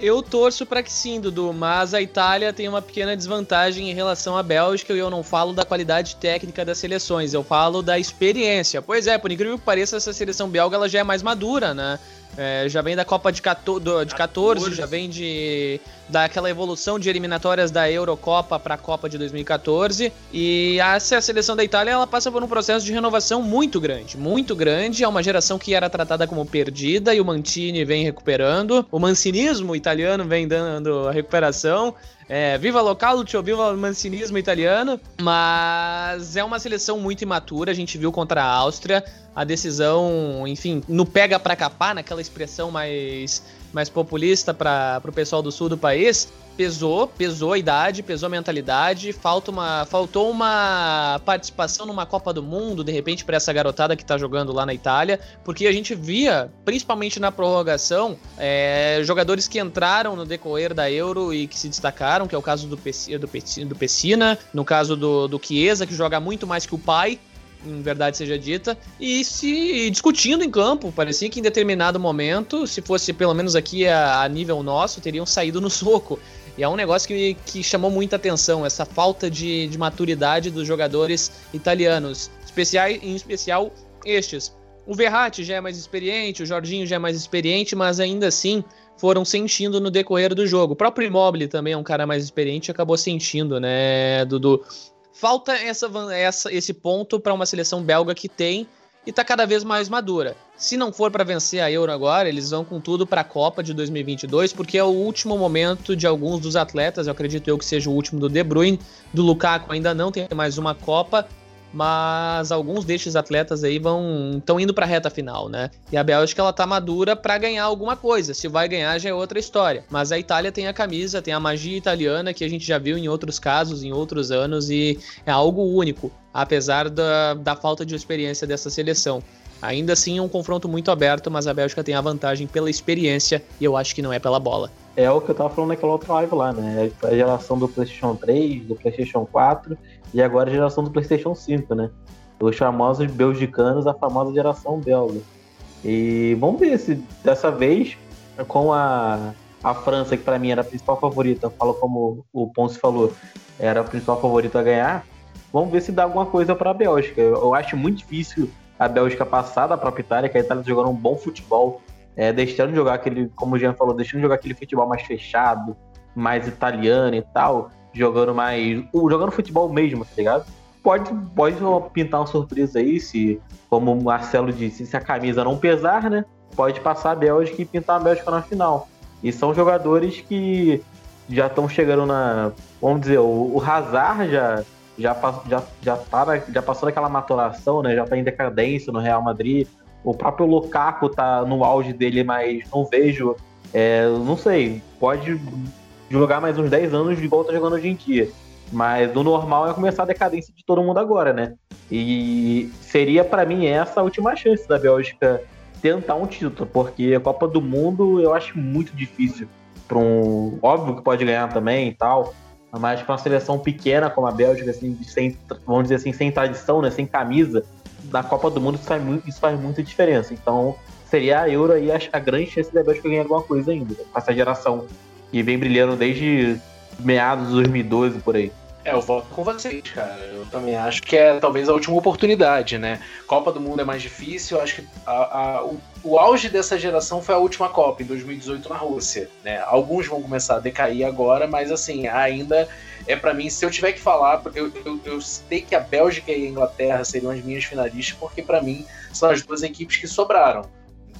Eu torço para que sim, Dudu, mas a Itália tem uma pequena desvantagem em relação à Bélgica e eu não falo da qualidade técnica das seleções, eu falo da experiência. Pois é, por incrível que pareça, essa seleção belga ela já é mais madura, né? É, já vem da Copa de, cator- do, de catorze, catorze, já vem de, daquela evolução de eliminatórias da Eurocopa para a Copa de dois mil e catorze. E a, a seleção da Itália ela passa por um processo de renovação muito grande, muito grande. É uma geração que era tratada como perdida e o Mancini vem recuperando. O mancinismo italiano vem dando a recuperação. É, viva Localcio, viva o mancinismo italiano, mas é uma seleção muito imatura, a gente viu contra a Áustria, a decisão, enfim, no pega pra capar, naquela expressão mais, mais populista para pro pessoal do sul do país, pesou, pesou a idade, pesou a mentalidade, falta uma, faltou uma participação numa Copa do Mundo, de repente, para essa garotada que tá jogando lá na Itália, porque a gente via, principalmente na prorrogação, é, jogadores que entraram no decorrer da Euro e que se destacaram, que é o caso do, Pessi, do, Pessi, do Pessina, no caso do, do Chiesa, que joga muito mais que o pai, em verdade seja dita, e se discutindo em campo, parecia que em determinado momento, se fosse pelo menos aqui a, a nível nosso, teriam saído no soco. E é um negócio que, que chamou muita atenção, essa falta de, de maturidade dos jogadores italianos, especial, em especial estes. O Verratti já é mais experiente, o Jorginho já é mais experiente, mas ainda assim foram sentindo no decorrer do jogo. O próprio Immobile também é um cara mais experiente e acabou sentindo, né, Dudu? Falta essa, essa, esse ponto para uma seleção belga que tem e está cada vez mais madura. Se não for para vencer a Euro agora, eles vão com tudo para a Copa de dois mil e vinte e dois, porque é o último momento de alguns dos atletas, eu acredito eu que seja o último do De Bruyne, do Lukaku ainda não tem mais uma Copa, mas alguns destes atletas aí vão estão indo para a reta final, né? E a Bélgica ela tá madura para ganhar alguma coisa. Se vai ganhar já é outra história. Mas a Itália tem a camisa, tem a magia italiana que a gente já viu em outros casos, em outros anos e é algo único, apesar da, da falta de experiência dessa seleção. Ainda assim é um confronto muito aberto, mas a Bélgica tem a vantagem pela experiência e eu acho que não é pela bola. É o que eu tava falando naquela outra live lá, né? A geração do PlayStation três, do PlayStation quatro e agora a geração do PlayStation cinco, né? Os famosos belgicanos, a famosa geração belga. E vamos ver se dessa vez, com a, A França, que para mim era a principal favorita, falo como o Ponce falou, era a principal favorita a ganhar. Vamos ver se dá alguma coisa para a Bélgica. Eu acho muito difícil a Bélgica passar da própria Itália, que a Itália jogando um bom futebol, é, deixando de jogar aquele, como o Jean falou, deixando de jogar aquele futebol mais fechado, mais italiano e tal, jogando mais, jogando futebol mesmo, tá ligado? Pode, pode pintar uma surpresa aí, se, como o Marcelo disse, se a camisa não pesar, né? Pode passar a Bélgica e pintar a Bélgica na final. E são jogadores que já estão chegando na... Vamos dizer, o, o Hazard já, já, já, já, tá na, já passou daquela maturação, né? Já está em decadência no Real Madrid. O próprio Lukaku está no auge dele, mas não vejo... É, não sei, pode jogar mais uns dez anos de volta jogando hoje em dia. Mas o normal é começar a decadência de todo mundo agora, né? E seria, para mim, essa a última chance da Bélgica... tentar um título, porque a Copa do Mundo eu acho muito difícil para um... Óbvio que pode ganhar também e tal, mas para uma seleção pequena como a Bélgica, assim, sem, vamos dizer assim, sem tradição, né, sem camisa, na Copa do Mundo isso faz, muito, isso faz muita diferença. Então seria a Euro aí a, a grande chance da Bélgica ganhar alguma coisa ainda, né, com essa geração que vem brilhando desde meados de dois mil e doze, por aí. É, eu volto com vocês, cara. Eu também acho que é talvez a última oportunidade, né? Copa do Mundo é mais difícil. Eu acho que a, a, o, o auge dessa geração foi a última Copa, em dois mil e dezoito, na Rússia, né? Alguns vão começar a decair agora, mas assim, ainda é pra mim, se eu tiver que falar, eu, eu, eu sei que a Bélgica e a Inglaterra seriam as minhas finalistas, porque pra mim são as duas equipes que sobraram.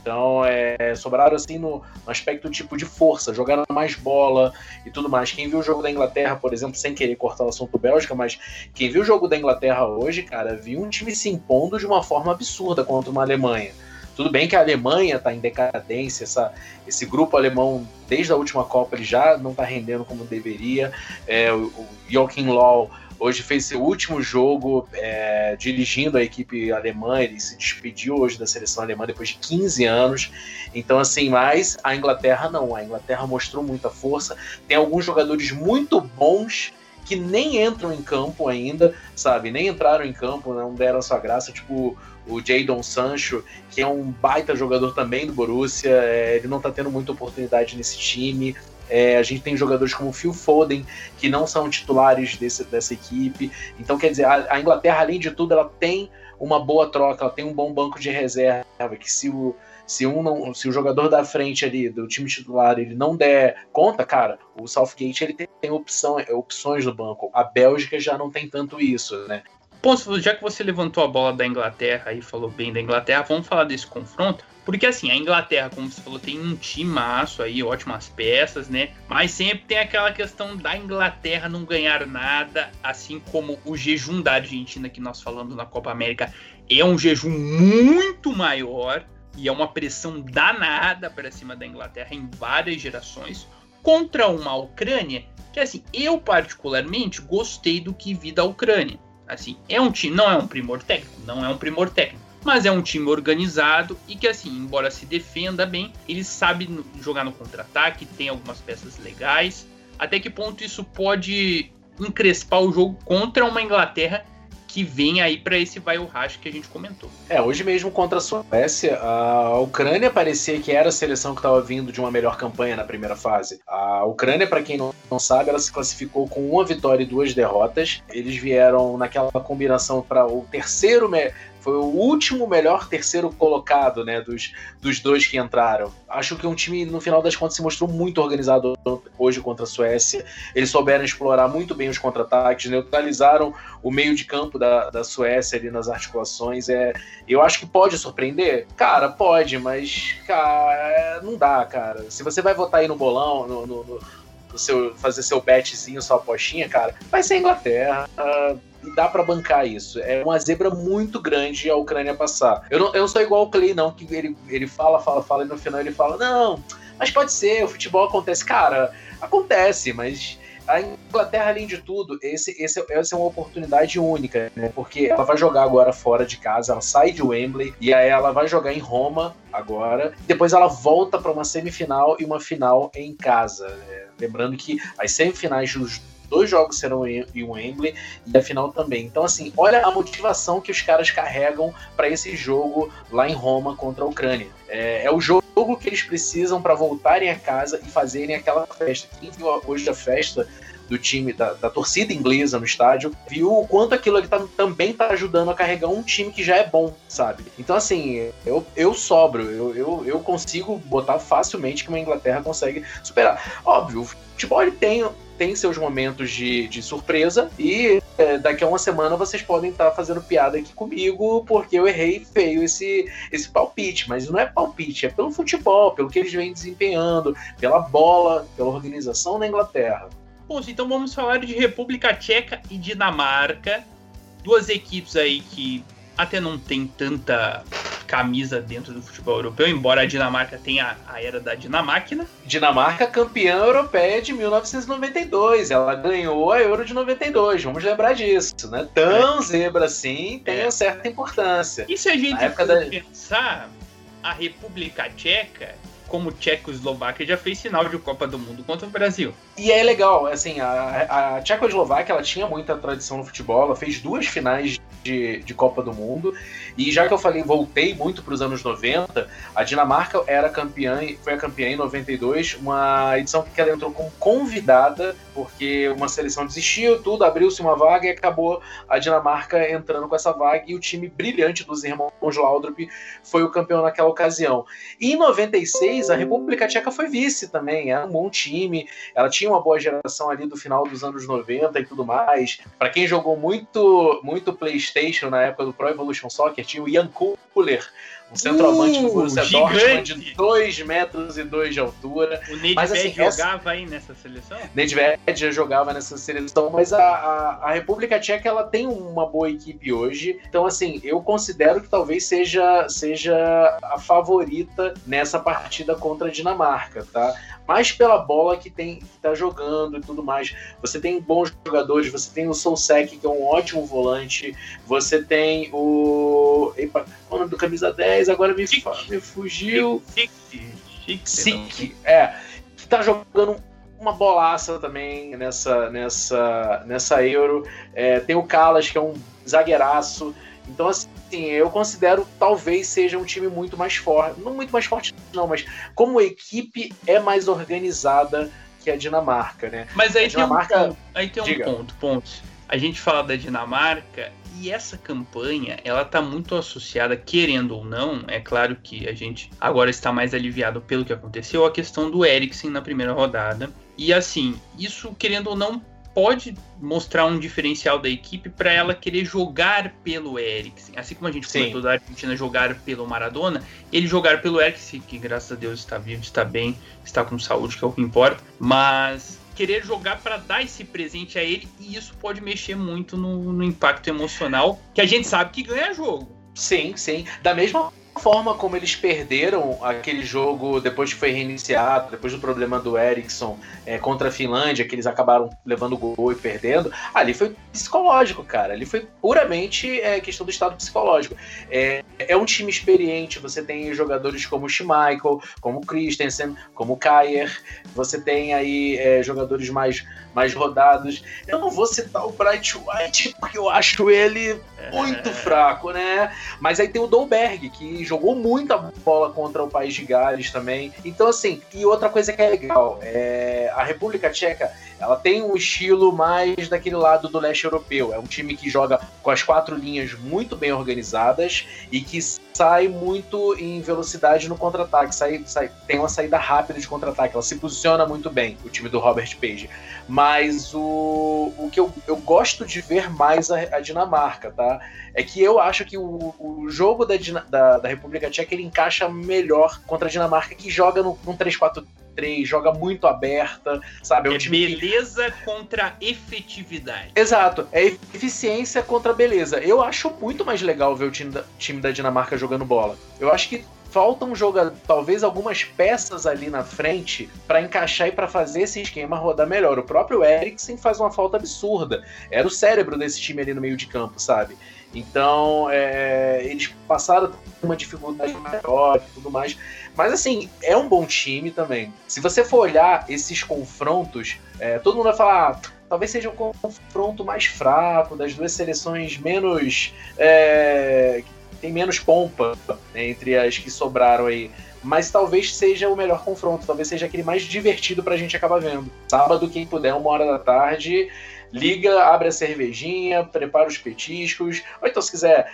Então, é, sobraram assim no, no aspecto tipo de força, jogaram mais bola e tudo mais. Quem viu o jogo da Inglaterra, por exemplo, sem querer cortar o assunto Bélgica, mas quem viu o jogo da Inglaterra hoje, cara, viu um time se impondo de uma forma absurda contra uma Alemanha. Tudo bem que a Alemanha está em decadência, essa, esse grupo alemão, desde a última Copa, ele já não está rendendo como deveria. É, o, o Joachim Löw hoje fez seu último jogo é, dirigindo a equipe alemã, ele se despediu hoje da seleção alemã depois de quinze anos, então assim, mas a Inglaterra não, a Inglaterra mostrou muita força, tem alguns jogadores muito bons que nem entram em campo ainda, sabe, nem entraram em campo, não deram a sua graça, tipo o Jadon Sancho, que é um baita jogador também do Borussia, é, ele não tá tendo muita oportunidade nesse time. É, a gente tem jogadores como o Phil Foden, que não são titulares desse, dessa equipe. Então, quer dizer, a, a Inglaterra, além de tudo, ela tem uma boa troca, ela tem um bom banco de reserva, que se o, se um não, se o jogador da frente ali, do time titular, ele não der conta, cara, o Southgate ele tem, tem opção, opções no banco. A Bélgica já não tem tanto isso, né? Ponto, já que você levantou a bola da Inglaterra e falou bem da Inglaterra, vamos falar desse confronto? Porque assim, a Inglaterra, como você falou, tem um timaço aí, ótimas peças, né? Mas sempre tem aquela questão da Inglaterra não ganhar nada, assim como o jejum da Argentina que nós falamos na Copa América é um jejum muito maior e é uma pressão danada para cima da Inglaterra em várias gerações contra uma Ucrânia que, assim, eu particularmente gostei do que vi da Ucrânia. Assim, é um time, não é um primor técnico, não é um primor técnico, mas é um time organizado e que, assim, embora se defenda bem, ele sabe jogar no contra-ataque, tem algumas peças legais. Até que ponto isso pode encrespar o jogo contra uma Inglaterra que vem aí para esse vai o racha que a gente comentou? É, hoje mesmo contra a Suécia, a Ucrânia parecia que era a seleção que estava vindo de uma melhor campanha na primeira fase. A Ucrânia, para quem não, não sabe, ela se classificou com uma vitória e duas derrotas. Eles vieram naquela combinação para o terceiro... Me... Foi o último melhor terceiro colocado, né, dos, dos dois que entraram. Acho que um time, no final das contas, se mostrou muito organizado hoje contra a Suécia. Eles souberam explorar muito bem os contra-ataques, neutralizaram o meio de campo da, da Suécia ali nas articulações. É, eu acho que pode surpreender? Cara, pode, mas cara, não dá, cara. Se você vai votar aí no bolão, no... no, no Seu, fazer seu betzinho, sua apostinha, cara, vai ser a Inglaterra. Uh, dá pra bancar isso. É uma zebra muito grande a Ucrânia passar. Eu não, eu não sou igual o Clay, não, que ele, ele fala, fala, fala, e no final ele fala, não, mas pode ser, o futebol acontece. Cara, acontece, mas a Inglaterra, além de tudo, esse, esse, essa é uma oportunidade única, né? Porque ela vai jogar agora fora de casa, ela sai de Wembley, e aí ela vai jogar em Roma agora, depois ela volta para uma semifinal e uma final em casa, né? Lembrando que as semifinais dos dois jogos serão em Wembley e a final também. Então, assim, olha a motivação que os caras carregam para esse jogo lá em Roma contra a Ucrânia. É, é o jogo jogo que eles precisam para voltarem a casa e fazerem aquela festa. Quem viu hoje a festa do time, da, da torcida inglesa no estádio, viu o quanto aquilo ali tá, também tá ajudando a carregar um time que já é bom, sabe? Então, assim, eu, eu sobro, eu, eu, eu consigo botar facilmente que uma Inglaterra consegue superar. Óbvio, o futebol ele tem... tem seus momentos de, de surpresa e é, daqui a uma semana vocês podem estar tá fazendo piada aqui comigo porque eu errei feio esse, esse palpite, mas não é palpite, é pelo futebol, pelo que eles vêm desempenhando, pela bola, pela organização na Inglaterra. Bom, então vamos falar de República Tcheca e Dinamarca, duas equipes aí que até não tem tanta camisa dentro do futebol europeu, embora a Dinamarca tenha a era da Dinamáquina. Dinamarca campeã europeia de mil novecentos e noventa e dois, ela ganhou a Euro de noventa e dois, vamos lembrar disso, né? Tão é. zebra assim, tem é. uma certa importância. E se a gente for da... pensar, a República Tcheca, como Tchecoslováquia, já fez final de Copa do Mundo contra o Brasil. E é legal, assim, a, a Tchecoslováquia, ela tinha muita tradição no futebol, ela fez duas finais de, de Copa do Mundo, e já que eu falei, voltei muito para os anos noventa, a Dinamarca era campeã, foi a campeã em noventa e dois, uma edição que ela entrou como convidada, porque uma seleção desistiu, tudo, abriu-se uma vaga e acabou a Dinamarca entrando com essa vaga, e o time brilhante dos irmãos Laudrup foi o campeão naquela ocasião. E em noventa e seis, a República Tcheca foi vice também, era um bom time, ela tinha uma boa geração ali do final dos anos noventa e tudo mais. Para quem jogou muito, muito PlayStation na época do Pro Evolution Soccer, tinha o Jan Kuller, um centroavante uh, do Borussia Dortmund de dois metros e dois de altura. O Nedved mas, assim, jogava essa... aí nessa seleção? Nedved já jogava nessa seleção, mas a, a, a República Tcheca ela tem uma boa equipe hoje, então assim, eu considero que talvez seja, seja a favorita nessa partida contra a Dinamarca, tá? Mas pela bola que tem, que tá jogando e tudo mais, você tem bons jogadores, você tem o Solsek, que é um ótimo volante, você tem o... Epa, o nome do camisa dez agora me, Chique. me fugiu. Sik, é, que tá jogando uma bolaça também nessa, nessa, nessa Euro. É, tem o Kalas, que é um zagueiraço. Então, assim, eu considero talvez seja um time muito mais forte. Não muito mais forte, não, mas como equipe é mais organizada que a Dinamarca, né? Mas aí a Dinamarca, tem um, aí tem um diga. ponto, ponto. A gente fala da Dinamarca... E essa campanha, ela tá muito associada, querendo ou não, é claro que a gente agora está mais aliviado pelo que aconteceu, a questão do Eriksen na primeira rodada. E assim, isso, querendo ou não, pode mostrar um diferencial da equipe para ela querer jogar pelo Eriksen. Assim como a gente Sim. comentou da Argentina jogar pelo Maradona, ele jogar pelo Eriksen, que graças a Deus está vivo, está bem, está com saúde, que é o que importa, mas... querer jogar para dar esse presente a ele, e isso pode mexer muito no, no impacto emocional, que a gente sabe que ganha jogo. Sim, sim. Da mesma forma como eles perderam aquele jogo depois que foi reiniciado, depois do problema do Eriksen é, contra a Finlândia, que eles acabaram levando gol e perdendo, ali foi psicológico, cara. Ali foi puramente é, questão do estado psicológico. É, é um time experiente, você tem jogadores como o Schmeichel, como o Christensen, como o Kjaer, você tem aí é, jogadores mais, mais rodados. Eu não vou citar o Bright White, porque eu acho ele muito fraco, né? Mas aí tem o Dolberg, que jogou muita bola contra o País de Gales também. Então, assim, e outra coisa que é legal, é, a República Tcheca, ela tem um estilo mais daquele lado do leste europeu. É um time que joga com as quatro linhas muito bem organizadas e que sai muito em velocidade no contra-ataque. Sai, sai, tem uma saída rápida de contra-ataque. Ela se posiciona muito bem, o time do Robert Page. Mas o, o que eu, eu gosto de ver mais a, a Dinamarca, tá? É que eu acho que o, o jogo da, da, da República Tcheca, ele encaixa melhor contra a Dinamarca, que joga no, no três quatro três, joga muito aberta, sabe? É um time beleza que... contra efetividade. Exato. É eficiência contra beleza. Eu acho muito mais legal ver o time da, time da Dinamarca jogando bola. Eu acho que faltam jogar talvez algumas peças ali na frente para encaixar e para fazer esse esquema rodar melhor. O próprio Eriksen faz uma falta absurda. Era o cérebro desse time ali no meio de campo, sabe? Então, é, eles passaram uma dificuldade maior e tudo mais. Mas, assim, é um bom time também. Se você for olhar esses confrontos, é, todo mundo vai falar... Ah, talvez seja o confronto mais fraco das duas seleções menos... É, tem menos pompa, né, entre as que sobraram aí. mas talvez seja o melhor confronto, talvez seja aquele mais divertido pra gente acabar vendo. Sábado, quem puder, uma hora da tarde, liga, abre a cervejinha, prepara os petiscos, ou então se quiser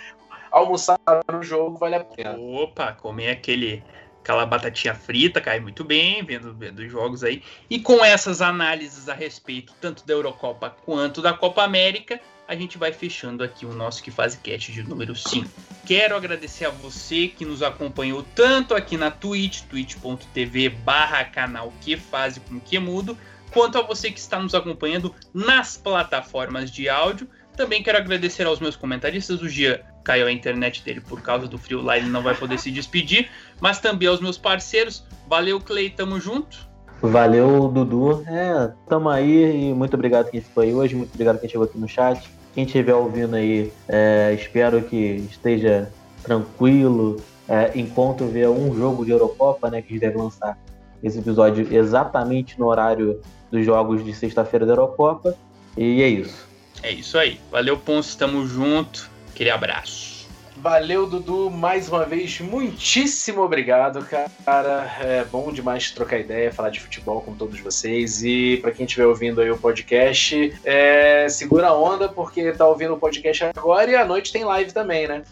almoçar no jogo, vale a pena. Opa, comer aquele... aquela batatinha frita, cai muito bem, vendo, vendo os jogos aí. E com essas análises a respeito, tanto da Eurocopa quanto da Copa América, a gente vai fechando aqui o nosso Que Faz Cast de número cinco. Quero agradecer a você que nos acompanhou tanto aqui na Twitch, twitch.tv barra canal Que Faz com Que Mudo, quanto a você que está nos acompanhando nas plataformas de áudio. Também quero agradecer aos meus comentaristas. O Gia caiu a internet dele por causa do frio lá, ele não vai poder se despedir. Mas também aos meus parceiros. Valeu, Clay, tamo junto. Valeu, Dudu. É, tamo aí e muito obrigado quem foi hoje, muito obrigado quem chegou aqui no chat. Quem estiver ouvindo aí, é, espero que esteja tranquilo, é, enquanto ver um jogo de Eurocopa, né, que eles devem lançar esse episódio exatamente no horário dos jogos de sexta-feira da Eurocopa. E é isso. É isso aí. Valeu, Ponce, tamo junto. Aquele abraço. Valeu, Dudu, mais uma vez, muitíssimo obrigado, cara. É bom demais trocar ideia, falar de futebol com todos vocês. E pra quem estiver ouvindo aí o podcast, é... segura a onda, porque tá ouvindo o podcast agora e à noite tem live também, né?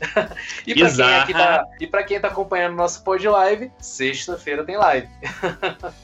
E pra, quem aqui tá... e pra quem tá acompanhando o nosso pod live, sexta-feira tem live.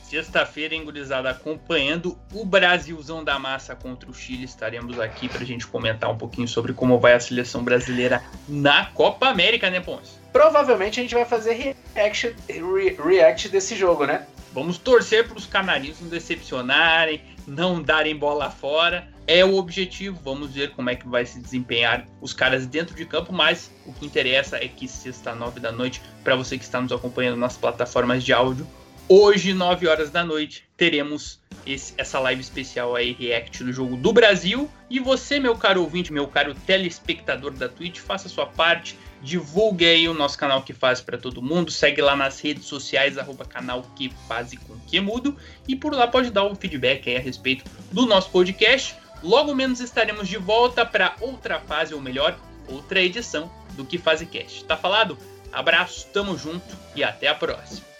Sexta-feira, engurizada, acompanhando o Brasilzão da Massa contra o Chile. Estaremos aqui para a gente comentar um pouquinho sobre como vai a seleção brasileira na Copa América, né, Ponce? Provavelmente a gente vai fazer react, re, react desse jogo, né? Vamos torcer para os canarinhos não decepcionarem, não darem bola fora. É o objetivo, vamos ver como é que vai se desempenhar os caras dentro de campo, mas o que interessa é que sexta, nove da noite, para você que está nos acompanhando nas plataformas de áudio, hoje, nove horas da noite, teremos esse, essa live especial aí, react do jogo do Brasil. E você, meu caro ouvinte, meu caro telespectador da Twitch, faça a sua parte, divulgue aí o nosso canal Que Faz para todo mundo, segue lá nas redes sociais, arroba canal Que Faz com Que Mudo, e por lá pode dar um feedback aí a respeito do nosso podcast. Logo menos estaremos de volta para outra fase, ou melhor, outra edição do Que Faz Cast. Tá falado? Abraço, tamo junto e até a próxima.